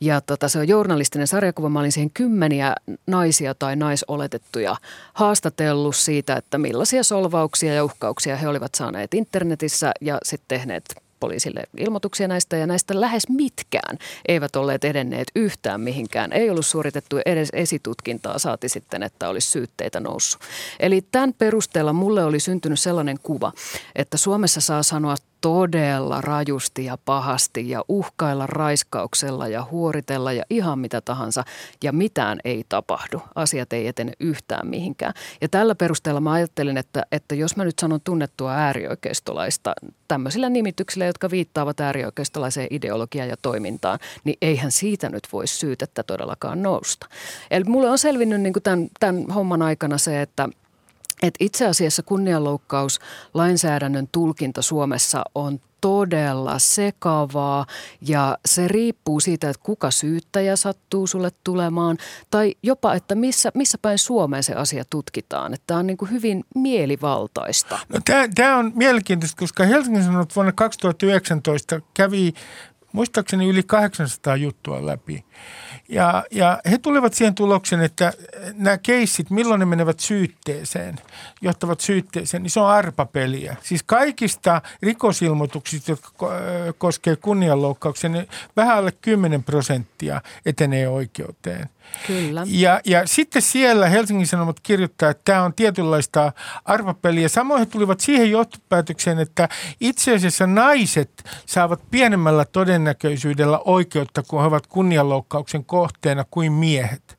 ja tota, se on journalistinen sarjakuva. Mä olin siihen kymmeniä naisia tai naisoletettuja haastatellut siitä, että millaisia solvauksia ja uhkauksia he olivat saaneet internetissä ja sitten tehneet poliisille ilmoituksia näistä, ja näistä lähes mitkään eivät olleet edenneet yhtään mihinkään. Ei ollut suoritettu edes esitutkintaa, saati sitten, että olisi syytteitä noussut. Eli tämän perusteella mulle oli syntynyt sellainen kuva, että Suomessa saa sanoa todella rajusti ja pahasti ja uhkailla raiskauksella ja huoritella ja ihan mitä tahansa. Ja mitään ei tapahdu. Asiat ei etene yhtään mihinkään. Ja tällä perusteella mä ajattelin, että, että jos mä nyt sanon tunnettua äärioikeistolaista tämmöisillä nimityksillä, jotka viittaavat äärioikeistolaiseen ideologiaan ja toimintaan, niin eihän siitä nyt voi syytettä todellakaan nousta. Eli mulle on selvinnyt niin kuin tämän, tämän homman aikana se, että Et itse asiassa kunnianloukkaus lainsäädännön tulkinta Suomessa on todella sekavaa ja se riippuu siitä, että kuka syyttäjä sattuu sulle tulemaan tai jopa, että missä, missä päin Suomeen se asia tutkitaan. Että tämä on niin kuin hyvin mielivaltaista. No, tämä, tämä on mielenkiintoista, koska Helsingin Sanomat vuonna kaksituhattayhdeksäntoista kävi muistaakseni yli kahdeksansataa juttua läpi. Ja, ja he tulevat siihen tulokseen, että nämä keissit, milloin ne menevät syytteeseen, johtavat syytteeseen, niin se on arpapeliä. Siis kaikista rikosilmoituksista, jotka koskee kunnianloukkauksia, niin vähän alle kymmenen prosenttia etenee oikeuteen. Kyllä. Ja, ja sitten siellä Helsingin Sanomat kirjoittaa, että tämä on tietynlaista arvopeliä. Samoin he tulivat siihen johtopäätökseen, että itse asiassa naiset saavat pienemmällä todennäköisyydellä oikeutta, kun he ovat kunnianloukkauksen kohteena kuin miehet.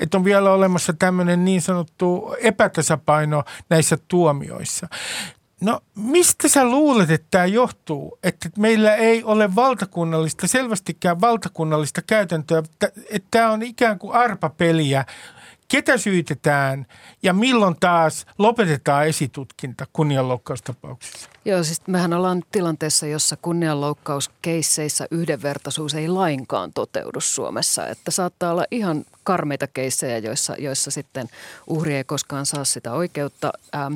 Että on vielä olemassa tämmöinen niin sanottu epätasapaino näissä tuomioissa. No mistä sä luulet, että tämä johtuu, että meillä ei ole valtakunnallista, selvästikään valtakunnallista käytäntöä, että tämä on ikään kuin arpapeliä, ketä syytetään ja milloin taas lopetetaan esitutkinta kunnianloukkaustapauksissa? Joo, siis mehän ollaan tilanteessa, jossa kunnianloukkauskeisseissä yhdenvertaisuus ei lainkaan toteudu Suomessa, että saattaa olla ihan karmeita keissejä, joissa, joissa sitten uhri ei koskaan saa sitä oikeutta. Ähm,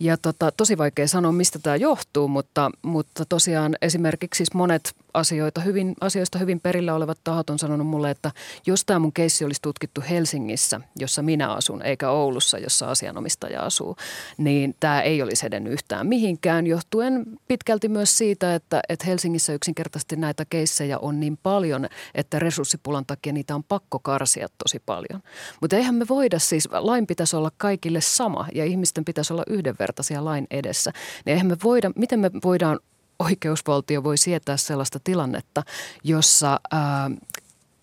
ja tota, tosi vaikea sanoa, mistä tämä johtuu, mutta, mutta tosiaan esimerkiksi siis monet asioita hyvin, asioista hyvin perillä olevat tahot on sanonut mulle, että jos tämä mun keissi olisi tutkittu Helsingissä, jossa minä asun, eikä Oulussa, jossa asianomistaja asuu, niin tämä ei olisi edennyt yhtään mihinkään, johtuen pitkälti myös siitä, että, että Helsingissä yksinkertaisesti näitä keissejä on niin paljon, että resurssipulan takia niitä on pakko karsia tosi paljon. Mutta eihän me voida siis, lain pitäisi olla kaikille sama ja ihmisten pitäisi olla yhdenvertaisia lain edessä. Niin eihän me voida, miten me voidaan, oikeusvaltio voi sietää sellaista tilannetta, jossa ää,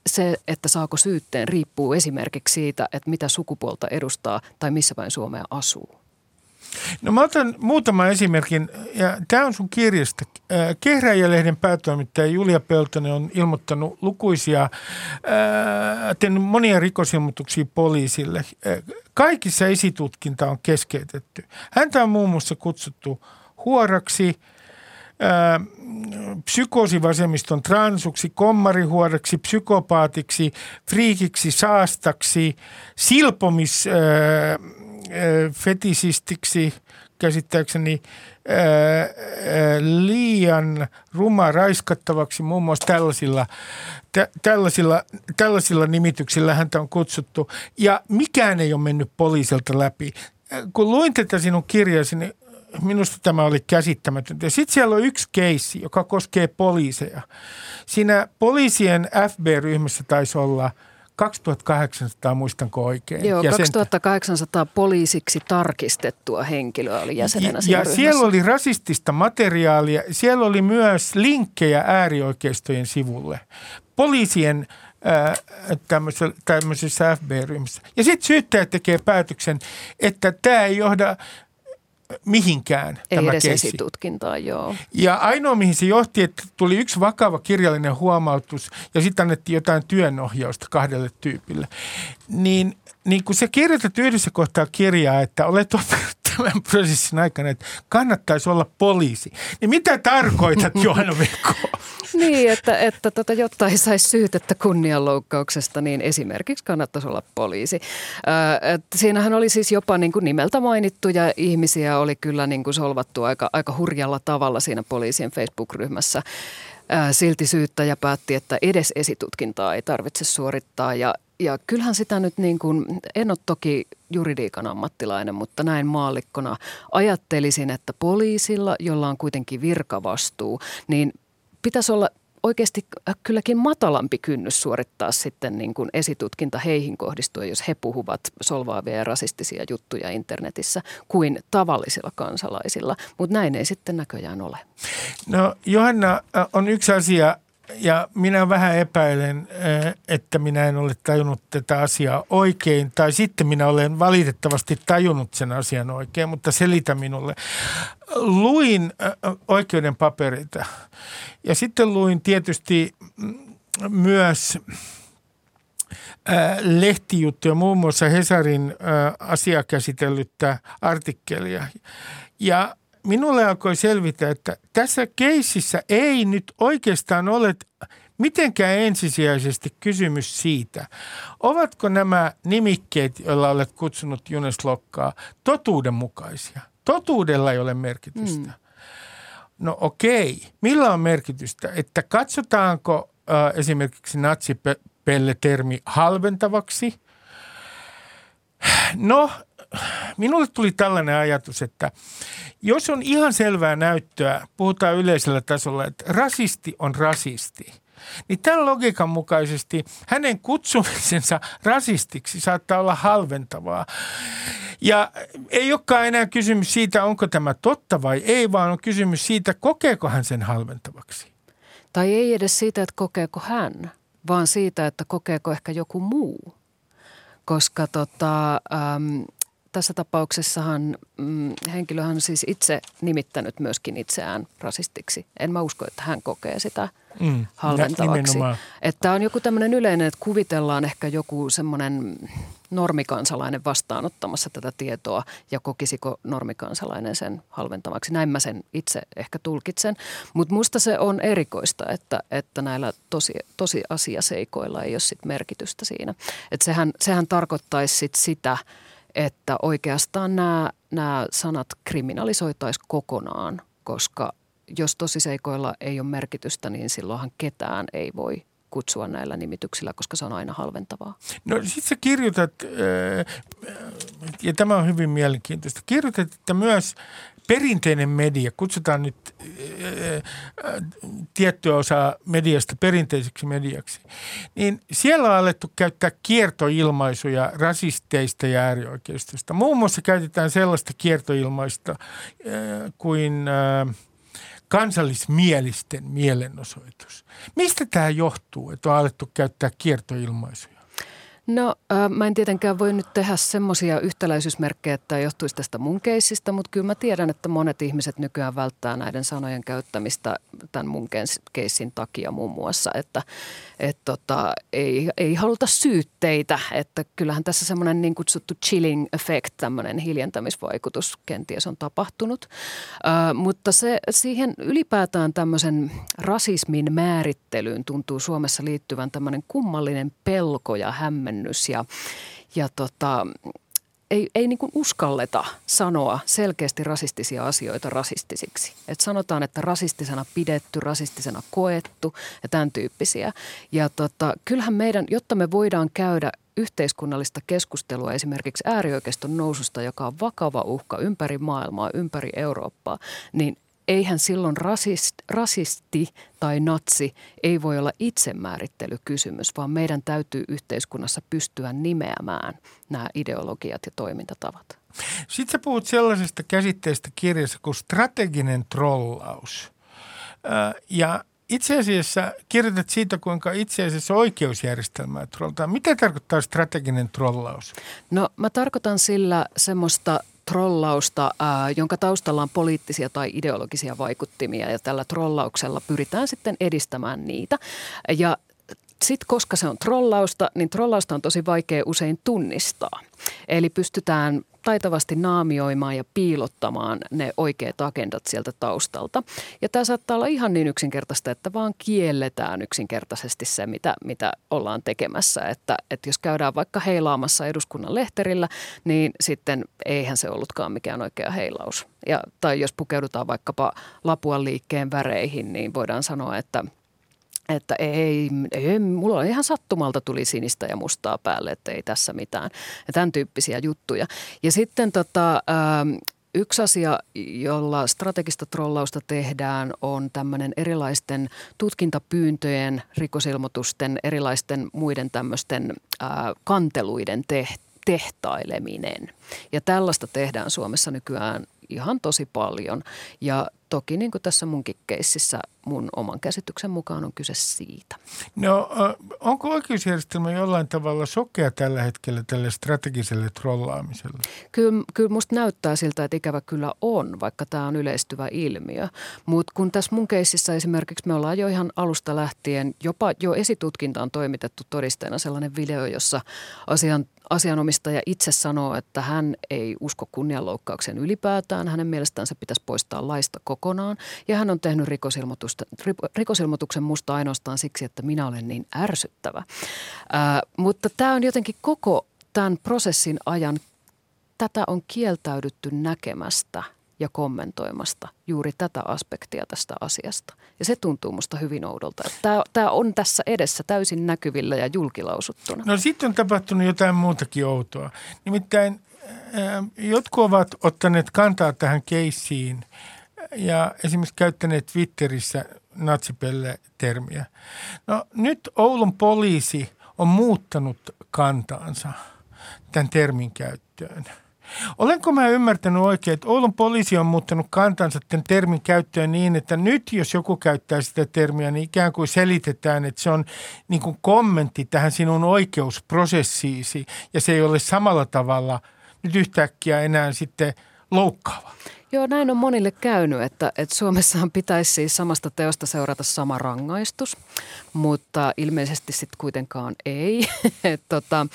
se, että saako syytteen, riippuu esimerkiksi siitä, että mitä sukupuolta edustaa tai missä päin Suomea asuu. No mä otan muutaman esimerkin, ja tämä on sun kirjasta. Kehräjälehden päätoimittaja Julia Peltonen on ilmoittanut lukuisia, tehnyt monia rikosilmoituksia poliisille. Kaikissa esitutkinta on keskeytetty. Häntä on muun muassa kutsuttu huoraksi, psykoosivasemmiston transuksi, kommarihuoreksi, psykopaatiksi, friikiksi, saastaksi, silpomis... fetisistiksi, käsittääkseni ää, liian ruma raiskattavaksi, muun muassa tällaisilla, tä, tällaisilla, tällaisilla nimityksillä häntä on kutsuttu. Ja mikään ei ole mennyt poliisilta läpi. Kun luin tätä sinun kirjasi, niin minusta tämä oli käsittämätöntä. Sitten siellä on yksi keissi, joka koskee poliiseja. Siinä poliisien F B-ryhmässä taisi olla kaksituhattakahdeksansataa, muistanko oikein? Joo, jäsentä. kaksituhattakahdeksansataa poliisiksi tarkistettua henkilöä oli jäsenenä siinä ryhmässä. Ja siellä oli rasistista materiaalia, siellä oli myös linkkejä äärioikeistojen sivulle, poliisien ää, tämmöisessä, tämmöisessä F B-ryhmässä. Ja sitten syyttäjä tekee päätöksen, että tämä ei johda mihinkään ei tämä edes esitutkintaan, joo. Ja ainoa, mihin se johti, että tuli yksi vakava kirjallinen huomautus ja sitten annettiin jotain työnohjausta kahdelle tyypille. Niin, niin kun sä kirjoitat yhdessä kohtaa kirjaa, että olet oppinut tämän prosessin aikana, että kannattaisi olla poliisi. Niin mitä tarkoitat, Johanna Vehkoo? Niin, että, että tota, jotta ei saisi syytettä kunnianloukkauksesta, niin esimerkiksi kannattaisi olla poliisi. Ö, et siinähän oli siis jopa niin kuin nimeltä mainittuja ihmisiä, oli kyllä niin kuin solvattu aika, aika hurjalla tavalla siinä poliisien Facebook-ryhmässä. Ö, silti syyttäjä päätti, että edes esitutkintaa ei tarvitse suorittaa ja Ja kyllähän sitä nyt niin kuin, en ole toki juridiikan ammattilainen, mutta näin maallikkona ajattelisin, että poliisilla, jolla on kuitenkin virkavastuu, niin pitäisi olla oikeasti kylläkin matalampi kynnys suorittaa sitten niin kuin esitutkinta heihin kohdistuen, jos he puhuvat solvaavia ja rasistisia juttuja internetissä kuin tavallisilla kansalaisilla. Mutta näin ei sitten näköjään ole. No Johanna, on yksi asia ja minä vähän epäilen, että minä en ole tajunnut tätä asiaa oikein. Tai sitten minä olen valitettavasti tajunnut sen asian oikein, mutta selitä minulle. Luin oikeuden papereita ja sitten luin tietysti myös lehtijuttuja, muun muassa Hesarin asiaa käsitellyttä artikkelia. Ja minulle alkoi selvitä, että tässä keississä ei nyt oikeastaan ole mitenkään ensisijaisesti kysymys siitä, ovatko nämä nimikkeet, joilla olet kutsunut Junes Lokkaa, totuudenmukaisia. Totuudella ei ole merkitystä. Mm. No okei, millä on merkitystä? Että katsotaanko äh, esimerkiksi natsipelle-termi halventavaksi? No, minulle tuli tällainen ajatus, että jos on ihan selvää näyttöä, puhutaan yleisellä tasolla, että rasisti on rasisti, niin tämän logiikan mukaisesti hänen kutsumisensa rasistiksi saattaa olla halventavaa. Ja ei olekaan enää kysymys siitä, onko tämä totta vai ei, vaan on kysymys siitä, kokeeko hän sen halventavaksi. Tai ei edes siitä, että kokeeko hän, vaan siitä, että kokeeko ehkä joku muu. Koska tota, ähm, tässä tapauksessahan mm, henkilö on siis itse nimittänyt myöskin itseään rasistiksi. En mä usko, että hän kokee sitä mm, halventavaksi. Että on joku tämmöinen yleinen, että kuvitellaan ehkä joku semmoinen normikansalainen vastaanottamassa tätä tietoa ja kokisiko normikansalainen sen halventavaksi. Näin mä sen itse ehkä tulkitsen. Mutta musta se on erikoista, että, että näillä tosi, tosi asiaseikoilla ei ole sit merkitystä siinä. Että sehän, sehän tarkoittaisi sit sitä, että oikeastaan nämä, nämä sanat kriminalisoitaisiin kokonaan, koska jos tosiseikoilla ei ole merkitystä, niin silloinhan ketään ei voi kutsua näillä nimityksillä, koska se on aina halventavaa. No sit sä kirjoitat, ja tämä on hyvin mielenkiintoista, kirjoitat, että myös perinteinen media, kutsutaan nyt tiettyä osaa mediasta perinteiseksi mediaksi, niin siellä on alettu käyttää kiertoilmaisuja rasisteista ja äärioikeistosta. Muun muassa käytetään sellaista kiertoilmaista kuin kansallismielisten mielenosoitus. Mistä tämä johtuu, että on alettu käyttää kiertoilmaisuja? No äh, mä en tietenkään voi nyt tehdä semmoisia yhtäläisyysmerkkejä, että johtuisi tästä mun keissistä, mutta kyllä mä tiedän, että monet ihmiset nykyään välttää näiden sanojen käyttämistä tämän mun keissin takia muun muassa, että et tota, ei, ei haluta syytteitä, että kyllähän tässä semmoinen niin kutsuttu chilling effect, tämmöinen hiljentämisvaikutus kenties on tapahtunut, äh, mutta se siihen ylipäätään tämmöisen rasismin määrittelyyn tuntuu Suomessa liittyvän tämmöinen kummallinen pelko ja hämmen ja, ja tota, ei, ei niin kuin uskalleta sanoa selkeästi rasistisia asioita rasistisiksi. Et sanotaan, että rasistisena pidetty, rasistisena koettu ja tämän tyyppisiä. Ja tota, kyllähän meidän, jotta me voidaan käydä yhteiskunnallista keskustelua esimerkiksi äärioikeiston noususta, joka on vakava uhka ympäri maailmaa, ympäri Eurooppaa, niin eihän silloin rasist, rasisti tai natsi ei voi olla itsemäärittelykysymys, vaan meidän täytyy yhteiskunnassa pystyä nimeämään nämä ideologiat ja toimintatavat. Sitten sä puhut sellaisesta käsitteestä kirjassa kuin strateginen trollaus. Ja itse asiassa kirjoitat siitä, kuinka itse asiassa oikeusjärjestelmää trollataan. Mitä tarkoittaa strateginen trollaus? No mä tarkoitan sillä semmoista trollausta, jonka taustalla on poliittisia tai ideologisia vaikuttimia ja tällä trollauksella pyritään sitten edistämään niitä. Ja sitten koska se on trollausta, niin trollausta on tosi vaikea usein tunnistaa. Eli pystytään taitavasti naamioimaan ja piilottamaan ne oikeat agendat sieltä taustalta. Ja tämä saattaa olla ihan niin yksinkertaista, että vaan kielletään yksinkertaisesti se, mitä, mitä ollaan tekemässä. Että, että jos käydään vaikka heilaamassa eduskunnan lehterillä, niin sitten eihän se ollutkaan mikään oikea heilaus. Ja, tai jos pukeudutaan vaikkapa Lapuan liikkeen väreihin, niin voidaan sanoa, että Että ei, ei, mulla ihan sattumalta tuli sinistä ja mustaa päälle, että ei tässä mitään. Ja tämän tyyppisiä juttuja. Ja sitten tota, Yksi asia, jolla strategista trollausta tehdään, on tämmöinen erilaisten tutkintapyyntöjen, rikosilmoitusten, erilaisten muiden tämmöisten ää, kanteluiden tehtävä. Tehtaileminen. Ja tällaista tehdään Suomessa nykyään ihan tosi paljon. Ja toki niin kuin tässä munkin keississä mun oman käsityksen mukaan on kyse siitä. No onko oikeusjärjestelmä jollain tavalla sokea tällä hetkellä tälle strategiselle trollaamiselle? Kyllä, kyllä musta näyttää siltä, että ikävä kyllä on, vaikka tämä on yleistyvä ilmiö. Mutta kun tässä mun keississä esimerkiksi me ollaan jo ihan alusta lähtien, jopa jo esitutkintaan toimitettu todisteena sellainen video, jossa asian Asianomistaja itse sanoo, että hän ei usko kunnianloukkaukseen ylipäätään. Hänen mielestään se pitäisi poistaa laista kokonaan. Ja hän on tehnyt rikosilmoituksen musta ainoastaan siksi, että minä olen niin ärsyttävä. Ää, mutta tämä on jotenkin koko tämän prosessin ajan, tätä on kieltäydytty näkemästä ja kommentoimasta juuri tätä aspektia tästä asiasta. Ja se tuntuu musta hyvin oudolta. Tämä, tämä on tässä edessä täysin näkyvillä ja julkilausuttuna. No sitten on tapahtunut jotain muutakin outoa. Nimittäin ää, jotkut ovat ottaneet kantaa tähän keissiin ja esimerkiksi käyttäneet Twitterissä natsipelle-termiä. No nyt Oulun poliisi on muuttanut kantaansa tämän termin käyttöön. Olenko mä ymmärtänyt oikein, että Oulun poliisi on muuttanut kantansa tämän termin käyttöön niin, että nyt jos joku käyttää sitä termiä, niin ikään kuin selitetään, että se on niin kuin kommentti tähän sinun oikeusprosessiisi ja se ei ole samalla tavalla nyt yhtäkkiä enää sitten loukkaava. Joo, näin on monille käynyt, että, että Suomessahan pitäisi siis samasta teosta seurata sama rangaistus, mutta ilmeisesti sitten kuitenkaan ei. tota,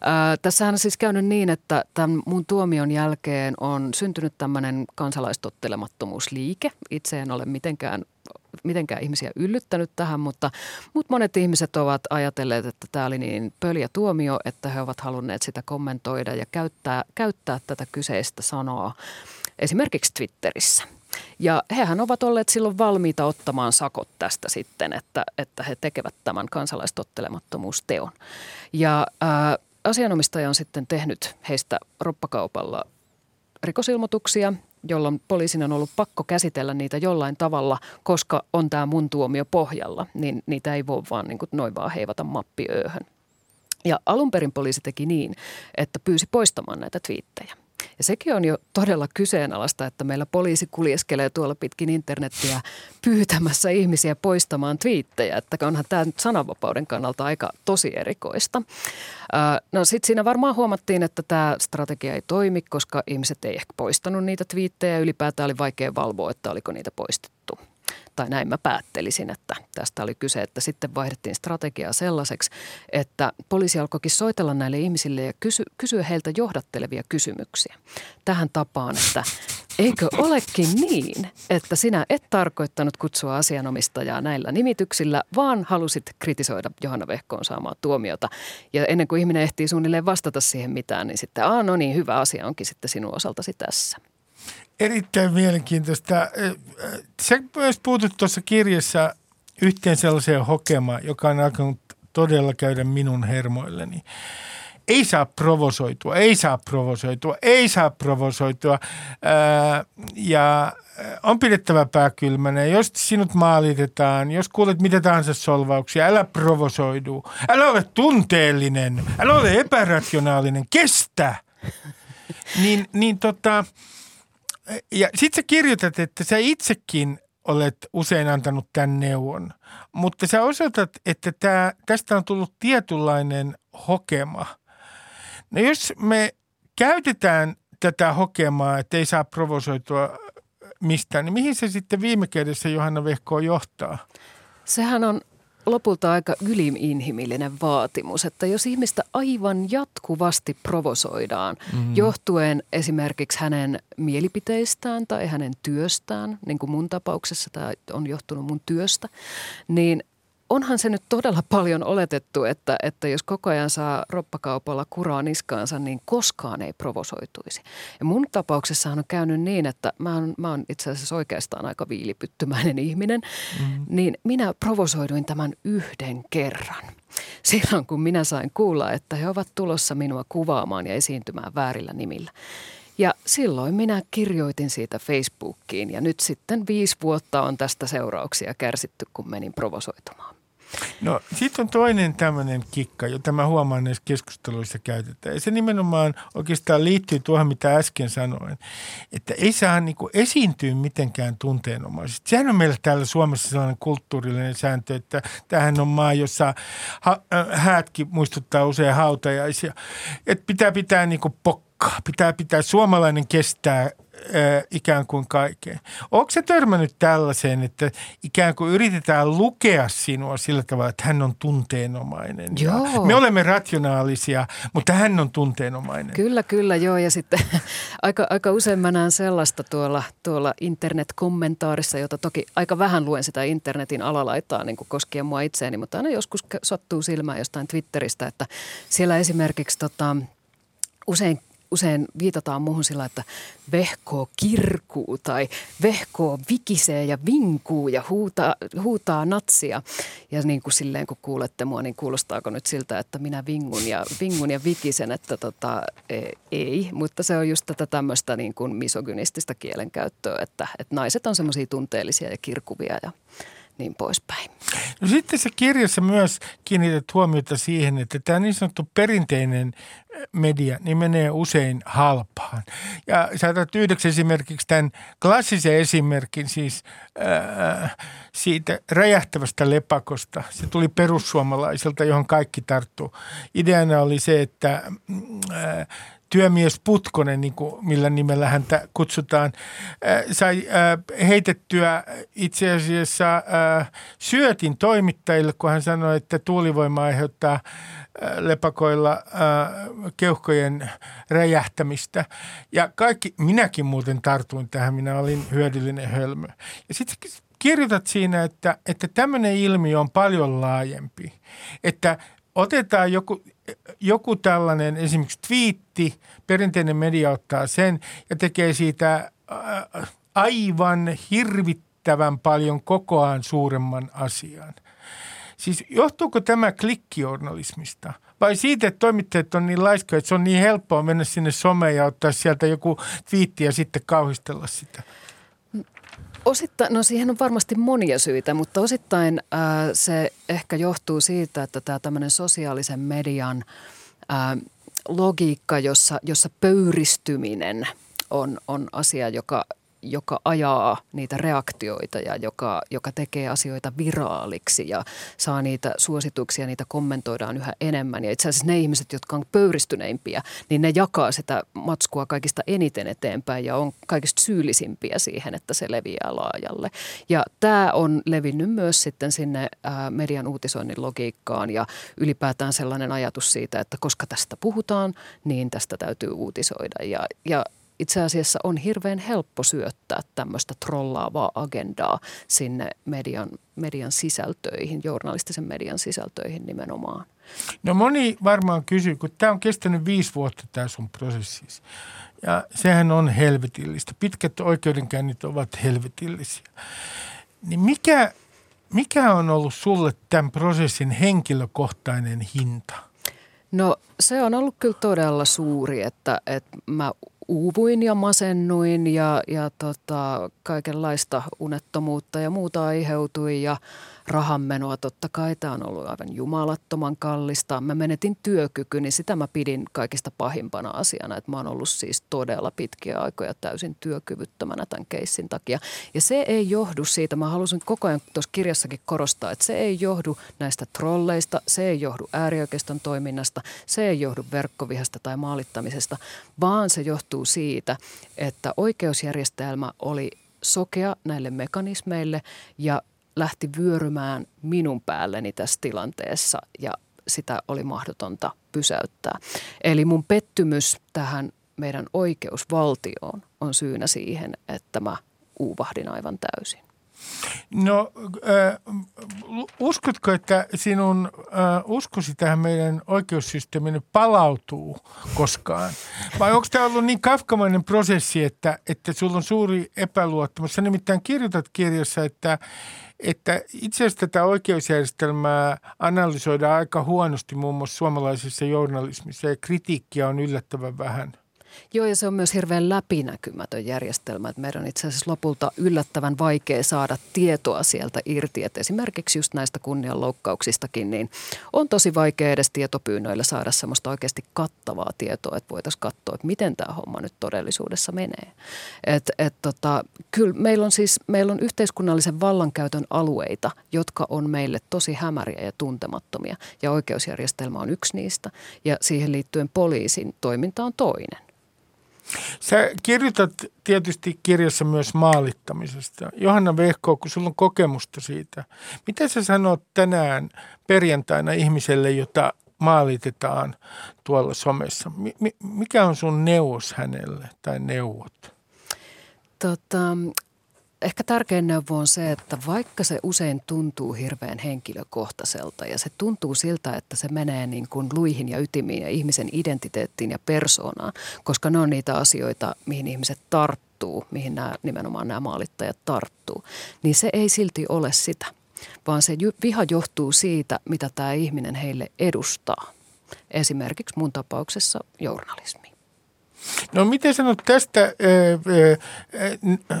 ää, tässähän on siis käynyt niin, että tämän mun tuomion jälkeen on syntynyt tämmöinen kansalaistottelemattomuusliike. Itse en ole mitenkään... mitenkään ihmisiä yllyttänyt tähän, mutta, mutta monet ihmiset ovat ajatelleet, että tämä oli niin pöljä tuomio, että he ovat halunneet sitä kommentoida ja käyttää, käyttää tätä kyseistä sanaa esimerkiksi Twitterissä. Ja hehän ovat olleet silloin valmiita ottamaan sakot tästä sitten, että, että he tekevät tämän kansalaistottelemattomuusteon. Ja ää, asianomistaja on sitten tehnyt heistä roppakaupalla rikosilmoituksia, jolloin poliisin on ollut pakko käsitellä niitä jollain tavalla, koska on tämä mun tuomio pohjalla, niin niitä ei voi vaan niin kuin noin vaan heivata mappiööhön. Ja alun perin poliisi teki niin, että pyysi poistamaan näitä twiittejä. Ja sekin on jo todella kyseenalaista, että meillä poliisi kuljeskelee tuolla pitkin internettiä pyytämässä ihmisiä poistamaan twiittejä, että onhan tämä nyt sananvapauden kannalta aika tosi erikoista. No sitten siinä varmaan huomattiin, että tämä strategia ei toimi, koska ihmiset ei ehkä poistanut niitä twiittejä. Ylipäätään oli vaikea valvoa, että oliko niitä poistettu. Tai näin mä päättelisin, että tästä oli kyse, että sitten vaihdettiin strategiaa sellaiseksi, että poliisi alkoikin soitella näille ihmisille ja kysy, kysyä heiltä johdattelevia kysymyksiä. Tähän tapaan, että eikö olekin niin, että sinä et tarkoittanut kutsua asianomistajaa näillä nimityksillä, vaan halusit kritisoida Johanna Vehkoon saamaa tuomiota. Ja ennen kuin ihminen ehtii suunnilleen vastata siihen mitään, niin sitten, aa no niin, hyvä asia onkin sitten sinun osaltasi tässä. Erittäin mielenkiintoista. Se myös puutut tuossa kirjassa yhteen sellaiseen hokemaan, joka on alkanut todella käydä minun hermoilleni. Ei saa provosoitua, ei saa provosoitua, ei saa provosoitua ja on pidettävä pääkylmänä. Jos sinut maalitetaan, jos kuulet mitä tahansa solvauksia, älä provosoidu, älä ole tunteellinen, älä ole epärationaalinen, kestä! Niin, niin tota... Ja sit sä kirjoitat, että sä itsekin olet usein antanut tämän neuvon, mutta sä osoitat, että tää, tästä on tullut tietynlainen hokema. No jos me käytetään tätä hokemaa, että ei saa provosoitua mistään, niin mihin se sitten viime kädessä Johanna Vehkoo johtaa? Sehän on lopulta aika yliinhimillinen vaatimus, että jos ihmistä aivan jatkuvasti provosoidaan, mm-hmm. johtuen esimerkiksi hänen mielipiteistään tai hänen työstään, niin kuin mun tapauksessa tämä on johtunut mun työstä, niin onhan se nyt todella paljon oletettu, että, että jos koko ajan saa roppakaupalla kuraa niskaansa, niin koskaan ei provosoituisi. Ja mun tapauksessahan on käynyt niin, että mä oon, mä oon itse asiassa oikeastaan aika viilipyttymäinen ihminen, mm-hmm. niin minä provosoiduin tämän yhden kerran. Silloin kun minä sain kuulla, että he ovat tulossa minua kuvaamaan ja esiintymään väärillä nimillä. Ja silloin minä kirjoitin siitä Facebookiin ja nyt sitten viisi vuotta on tästä seurauksia kärsitty, kun menin provosoitumaan. No sitten on toinen tämmöinen kikka, jota mä huomaan näissä keskusteluissa käytetään. Ja se nimenomaan oikeastaan liittyy tuohon, mitä äsken sanoin, että ei saa niin kuin esiintyä mitenkään tunteenomaisesti. Sehän on meillä täällä Suomessa sellainen kulttuurillinen sääntö, että tämähän on maa, jossa ha- häätkin muistuttaa usein hautajaisia. Että pitää pitää niin kuin pokkaa, pitää pitää suomalainen kestää ikään kuin kaikkeen. Oletko sä törmännyt tällaiseen, että ikään kuin yritetään lukea sinua sillä tavalla, että hän on tunteenomainen? Joo. Me olemme rationaalisia, mutta hän on tunteenomainen. Kyllä, kyllä, joo. Ja sitten aika, aika usein mä näen sellaista tuolla, tuolla internet-kommentaarissa, jota toki aika vähän luen sitä internetin alalaitaa niin kuin koskien mua itseäni, mutta aina joskus sattuu silmään jostain Twitteristä, että siellä esimerkiksi tota, usein Usein viitataan muuhun sillä, että Vehkoo kirkuu tai Vehkoo vikisee ja vinkuu ja huutaa, huutaa natsia. Ja niin kuin silleen, kun kuulette mua, niin kuulostaako nyt siltä, että minä vingun ja, vingun ja vikisen, että tota, ei. Mutta se on just tätä tämmöistä niin kuin misogynististä kielenkäyttöä, että, että naiset on semmoisia tunteellisia ja kirkuvia ja niin poispäin. No sitten se kirjassa myös kiinnität huomiota siihen, että tämä niin sanottu perinteinen media niin menee usein halpaan. Ja sä otat yhdeksi esimerkiksi tämän klassisen esimerkin siis ää, siitä räjähtävästä lepakosta. Se tuli perussuomalaisilta, johon kaikki tarttuu. Ideana oli se, että ää, työmies Putkonen, niin kuin millä nimellä häntä kutsutaan, sai heitettyä itse asiassa syötin toimittajille, kun hän sanoi, että tuulivoima aiheuttaa lepakoilla keuhkojen räjähtämistä. Ja kaikki, minäkin muuten tartuin tähän, minä olin hyödyllinen hölmö. Ja sitten kirjoitat siinä, että, että tämmöinen ilmiö on paljon laajempi, että otetaan joku, joku tällainen esimerkiksi twiitti, perinteinen media ottaa sen ja tekee siitä aivan hirvittävän paljon kokoaan suuremman asian. Siis johtuuko tämä klikkijournalismista vai siitä, että toimittajat on niin laiskoja, että se on niin helppoa mennä sinne someen ja ottaa sieltä joku twiitti ja sitten kauhistella sitä? Osittain, no siihen on varmasti monia syitä, mutta osittain ää, se ehkä johtuu siitä, että tämä tämmöinen sosiaalisen median ää, logiikka, jossa, jossa pöyristyminen on, on asia, joka, joka ajaa niitä reaktioita ja joka, joka tekee asioita viraaliksi ja saa niitä suosituksia, niitä kommentoidaan yhä enemmän. Ja itse asiassa ne ihmiset, jotka on pöyristyneimpiä, niin ne jakaa sitä matskua kaikista eniten eteenpäin ja on kaikista syyllisimpiä siihen, että se leviää laajalle. Ja tämä on levinnyt myös sitten sinne median uutisoinnin logiikkaan ja ylipäätään sellainen ajatus siitä, että koska tästä puhutaan, niin tästä täytyy uutisoida ja, ja itse asiassa on hirveän helppo syöttää tämmöistä trollaavaa agendaa sinne median, median sisältöihin, journalistisen median sisältöihin nimenomaan. No moni varmaan kysyy, kun tämä on kestänyt viisi vuotta tämä sun prosessissa. Ja sehän on helvetillistä. Pitkät oikeudenkäynnit ovat helvetillisiä. Niin mikä, mikä on ollut sulle tämän prosessin henkilökohtainen hinta? No se on ollut kyllä todella suuri, että, että mä uuvuin ja masennuin ja, ja tota, kaikenlaista unettomuutta ja muuta aiheutui ja rahanmenoa totta kai. Tämä on ollut aivan jumalattoman kallista. Mä menetin työkykyni, sitä mä pidin kaikista pahimpana asiana, että mä oon ollut siis todella pitkiä aikoja täysin työkyvyttömänä tämän keissin takia. Ja se ei johdu siitä, mä halusin koko ajan tuossa kirjassakin korostaa, että se ei johdu näistä trolleista, se ei johdu äärioikeiston toiminnasta, se ei johdu verkkovihasta tai maalittamisesta, vaan se johtuu siitä, että oikeusjärjestelmä oli sokea näille mekanismeille ja lähti vyörymään minun päälleni tässä tilanteessa ja sitä oli mahdotonta pysäyttää. Eli mun pettymys tähän meidän oikeusvaltioon on syynä siihen, että mä uuvahdin aivan täysin. No äh, uskotko, että sinun äh, uskosi tähän meidän oikeussysteemiin palautuu koskaan? Vai onko tämä ollut niin kafkamainen prosessi, että, että sulla on suuri epäluottamus? Sä nimittäin kirjoitat kirjassa, että että itse asiassa tätä oikeusjärjestelmää analysoidaan aika huonosti muun muassa suomalaisessa journalismissa ja kritiikkiä on yllättävän vähän. Joo, ja se on myös hirveän läpinäkymätön järjestelmä, että meidän on itse asiassa lopulta yllättävän vaikea saada tietoa sieltä irti. Et esimerkiksi just näistä kunnianloukkauksistakin, niin on tosi vaikea edes tietopyynnöillä saada semmoista oikeasti kattavaa tietoa, että voitaisiin katsoa, että miten tämä homma nyt todellisuudessa menee. Et, et tota, kyllä meillä on siis, meillä on yhteiskunnallisen vallankäytön alueita, jotka on meille tosi hämäriä ja tuntemattomia, ja oikeusjärjestelmä on yksi niistä, ja siihen liittyen poliisin toiminta on toinen. Sä kirjoitat tietysti kirjassa myös maalittamisesta. Johanna Vehkoo, kun sulla on kokemusta siitä. Mitä sä sanot tänään perjantaina ihmiselle, jota maalitetaan tuolla somessa? Mikä on sun neuvos hänelle tai neuvot? Tota, ehkä tärkein neuvo on se, että vaikka se usein tuntuu hirveän henkilökohtaiselta ja se tuntuu siltä, että se menee niin kuin luihin ja ytimiin ja ihmisen identiteettiin ja persoonaan, koska ne on niitä asioita, mihin ihmiset tarttuu, mihin nämä, nimenomaan nämä maalittajat tarttuu, niin se ei silti ole sitä, vaan se viha johtuu siitä, mitä tämä ihminen heille edustaa. Esimerkiksi mun tapauksessa journalismi. No miten sanot tästä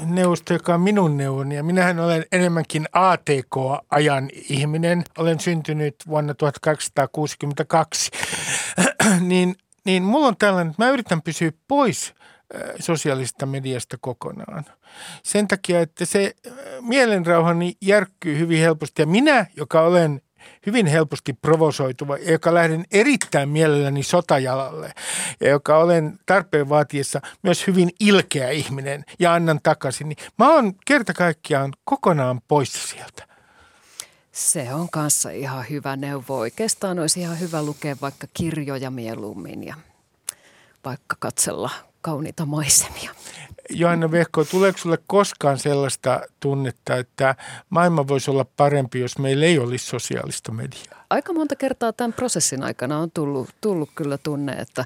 neuvosta, joka on minun neuvoni, ja minähän olen enemmänkin A T K-ajan ihminen, olen syntynyt vuonna tuhatkahdeksansataakuusikymmentäkaksi, niin, niin mulla on tällainen, että mä yritän pysyä pois sosiaalisesta mediasta kokonaan. Sen takia, että se mielenrauhani järkkyy hyvin helposti, ja minä, joka olen hyvin helposti provosoituva, joka lähden erittäin mielelläni sotajalalle ja joka olen tarpeen vaatiessa myös hyvin ilkeä ihminen ja annan takaisin, niin mä oon kerta kaikkiaan kokonaan poissa sieltä. Se on kanssa ihan hyvä neuvo. Oikeastaan olisi ihan hyvä lukea vaikka kirjoja mieluummin ja vaikka katsella kauniita maisemia. Johanna Vehkoo, tuleeko sinulle koskaan sellaista tunnetta, että maailma voisi olla parempi, jos meillä ei olisi sosiaalista mediaa? Aika monta kertaa tämän prosessin aikana on tullut, tullut kyllä tunne, että,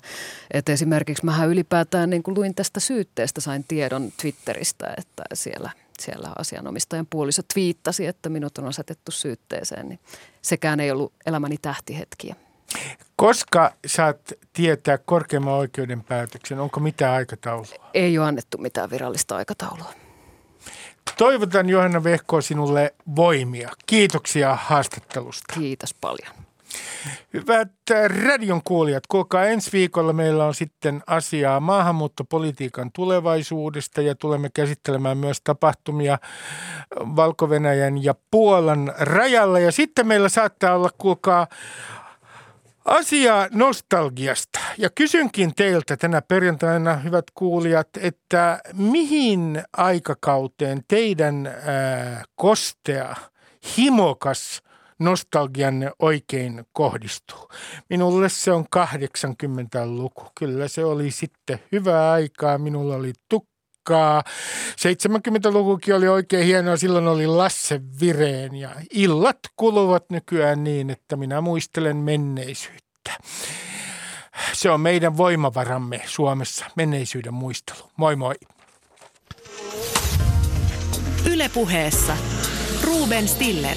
että esimerkiksi mähän ylipäätään niin kuin luin tästä syytteestä, sain tiedon Twitteristä, että siellä, siellä asianomistajan puoliso twiittasi, että minut on asetettu syytteeseen, niin sekään ei ollut elämäni tähtihetkiä. Koska saat tietää korkeimman oikeuden päätöksen? Onko mitään aikataulua? Ei ole annettu mitään virallista aikataulua. Toivotan Johanna Vehkoo sinulle voimia. Kiitoksia haastattelusta. Kiitos paljon. Hyvät radion kuulijat, kuulkaa, ensi viikolla meillä on sitten asiaa maahanmuuttopolitiikan tulevaisuudesta ja tulemme käsittelemään myös tapahtumia Valko-Venäjän ja Puolan rajalla. Ja sitten meillä saattaa olla, kuulkaa, asiaa nostalgiasta. Ja kysynkin teiltä tänä perjantaina, hyvät kuulijat, että mihin aikakauteen teidän ää, kostea, himokas nostalgianne oikein kohdistuu? Minulle se on kahdeksankymmentäluku. Kyllä se oli sitten hyvää aikaa. Minulla oli tukka. seitsemänkymmentälukukin oli oikein hienoa. Silloin oli Lasse Viren ja illat kuluvat nykyään niin, että minä muistelen menneisyyttä. Se on meidän voimavaramme Suomessa, menneisyyden muistelu. Moi moi. Yle Puheessa Ruben Stiller.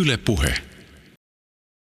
Yle Puhe.